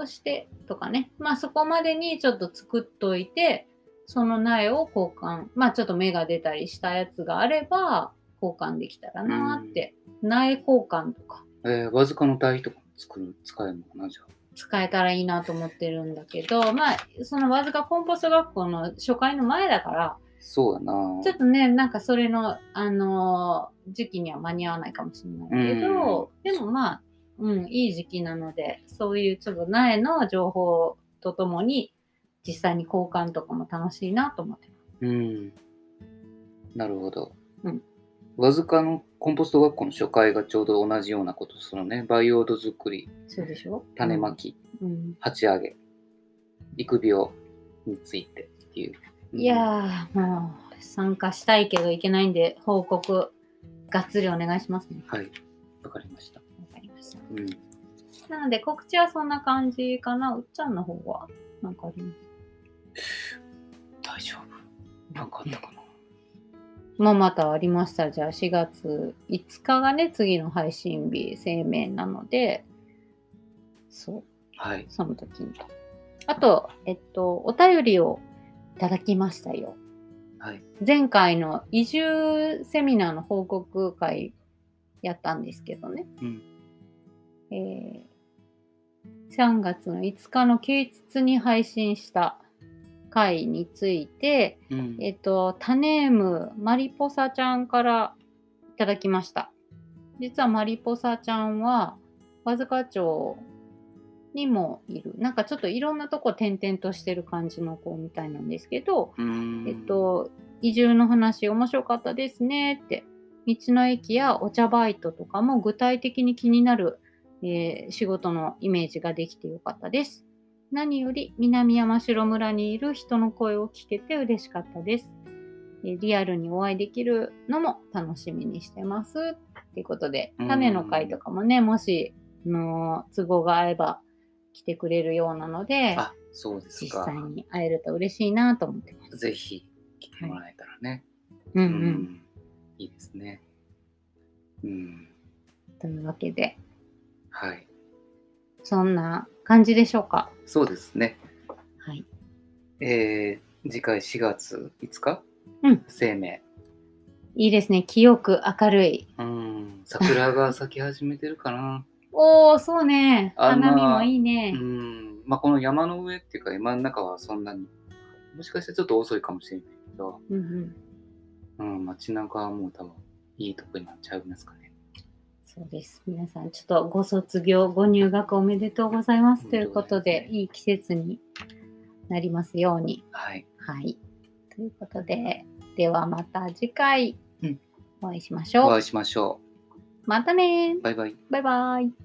してとかね、まあそこまでにちょっと作っといて、その苗を交換、まあちょっと芽が出たりしたやつがあれば交換できたらなーって。苗交換とか、えー、わずかの堆肥とか作る、使えるのかな。じゃあ使えたらいいなと思ってるんだけど、まあそのわずかコンポスト学校の初回の前だから、そうだな、ちょっとね、なんかそれの、あのー、時期には間に合わないかもしれないけど、うん、でもまあ、うん、いい時期なので、そういうちょっと苗の情報とともに実際に交換とかも楽しいなと思ってます。うん、なるほど。うん、わずかのコンポスト学校の初回がちょうど同じようなことするね。培養土作り、そうでしょ、種まき、うん、鉢上げ、育苗についてっていう。いやー、もう参加したいけどいけないんで、報告がっつりお願いしますね。はい、わかりました。わかりました、うん、なので告知はそんな感じかな。うっちゃんの方はなんかあります？大丈夫、なんかあったかな。まあ、またありました。じゃあしがついつかがね、次の配信日、声明なので、そう。はい。その時にと。あと、えっと、お便りをいただきましたよ。はい。前回の移住セミナーの報告会やったんですけどね。うん。えー、さんがつのいつかの休日に配信した回について、うん、えっと、タネームマリポサちゃんからいただきました。実はマリポサちゃんは和束町にもいる、なんかちょっといろんなとこ転々としてる感じの子みたいなんですけど、うん、えっと、移住の話面白かったですねって、道の駅やお茶バイトとかも具体的に気になる、えー、仕事のイメージができてよかったです。何より南山城村にいる人の声を聞けて嬉しかったです。リアルにお会いできるのも楽しみにしてます。ということで、種の会とかもね、もしの都合が合えば来てくれるようなので、あ、そうですか。実際に会えると嬉しいなと思ってます。ぜひ来てもらえたらね。はい、うんうん、うん。いいですね。うん。というわけで、はい。そんな感じでしょうか。そうですね。はい。えー、次回しがついつか、うん、声明。いいですね。清く明るい。うん。桜が咲き始めてるかな。おー、そうね。花見もいいね。まあ、うん。まあ、この山の上っていうか、山の中はそんなに、もしかしたらちょっと遅いかもしれないけど、うんうん。うん、街中はもう多分いいとこになっちゃいますかね。そうです。皆さん、ちょっとご卒業、ご入学おめでとうございますということで、いい季節になりますように。はい。はい。ということで、ではまた次回お会いしましょう。うん、お会いしましょう。またね。バイバイ。バイバイ。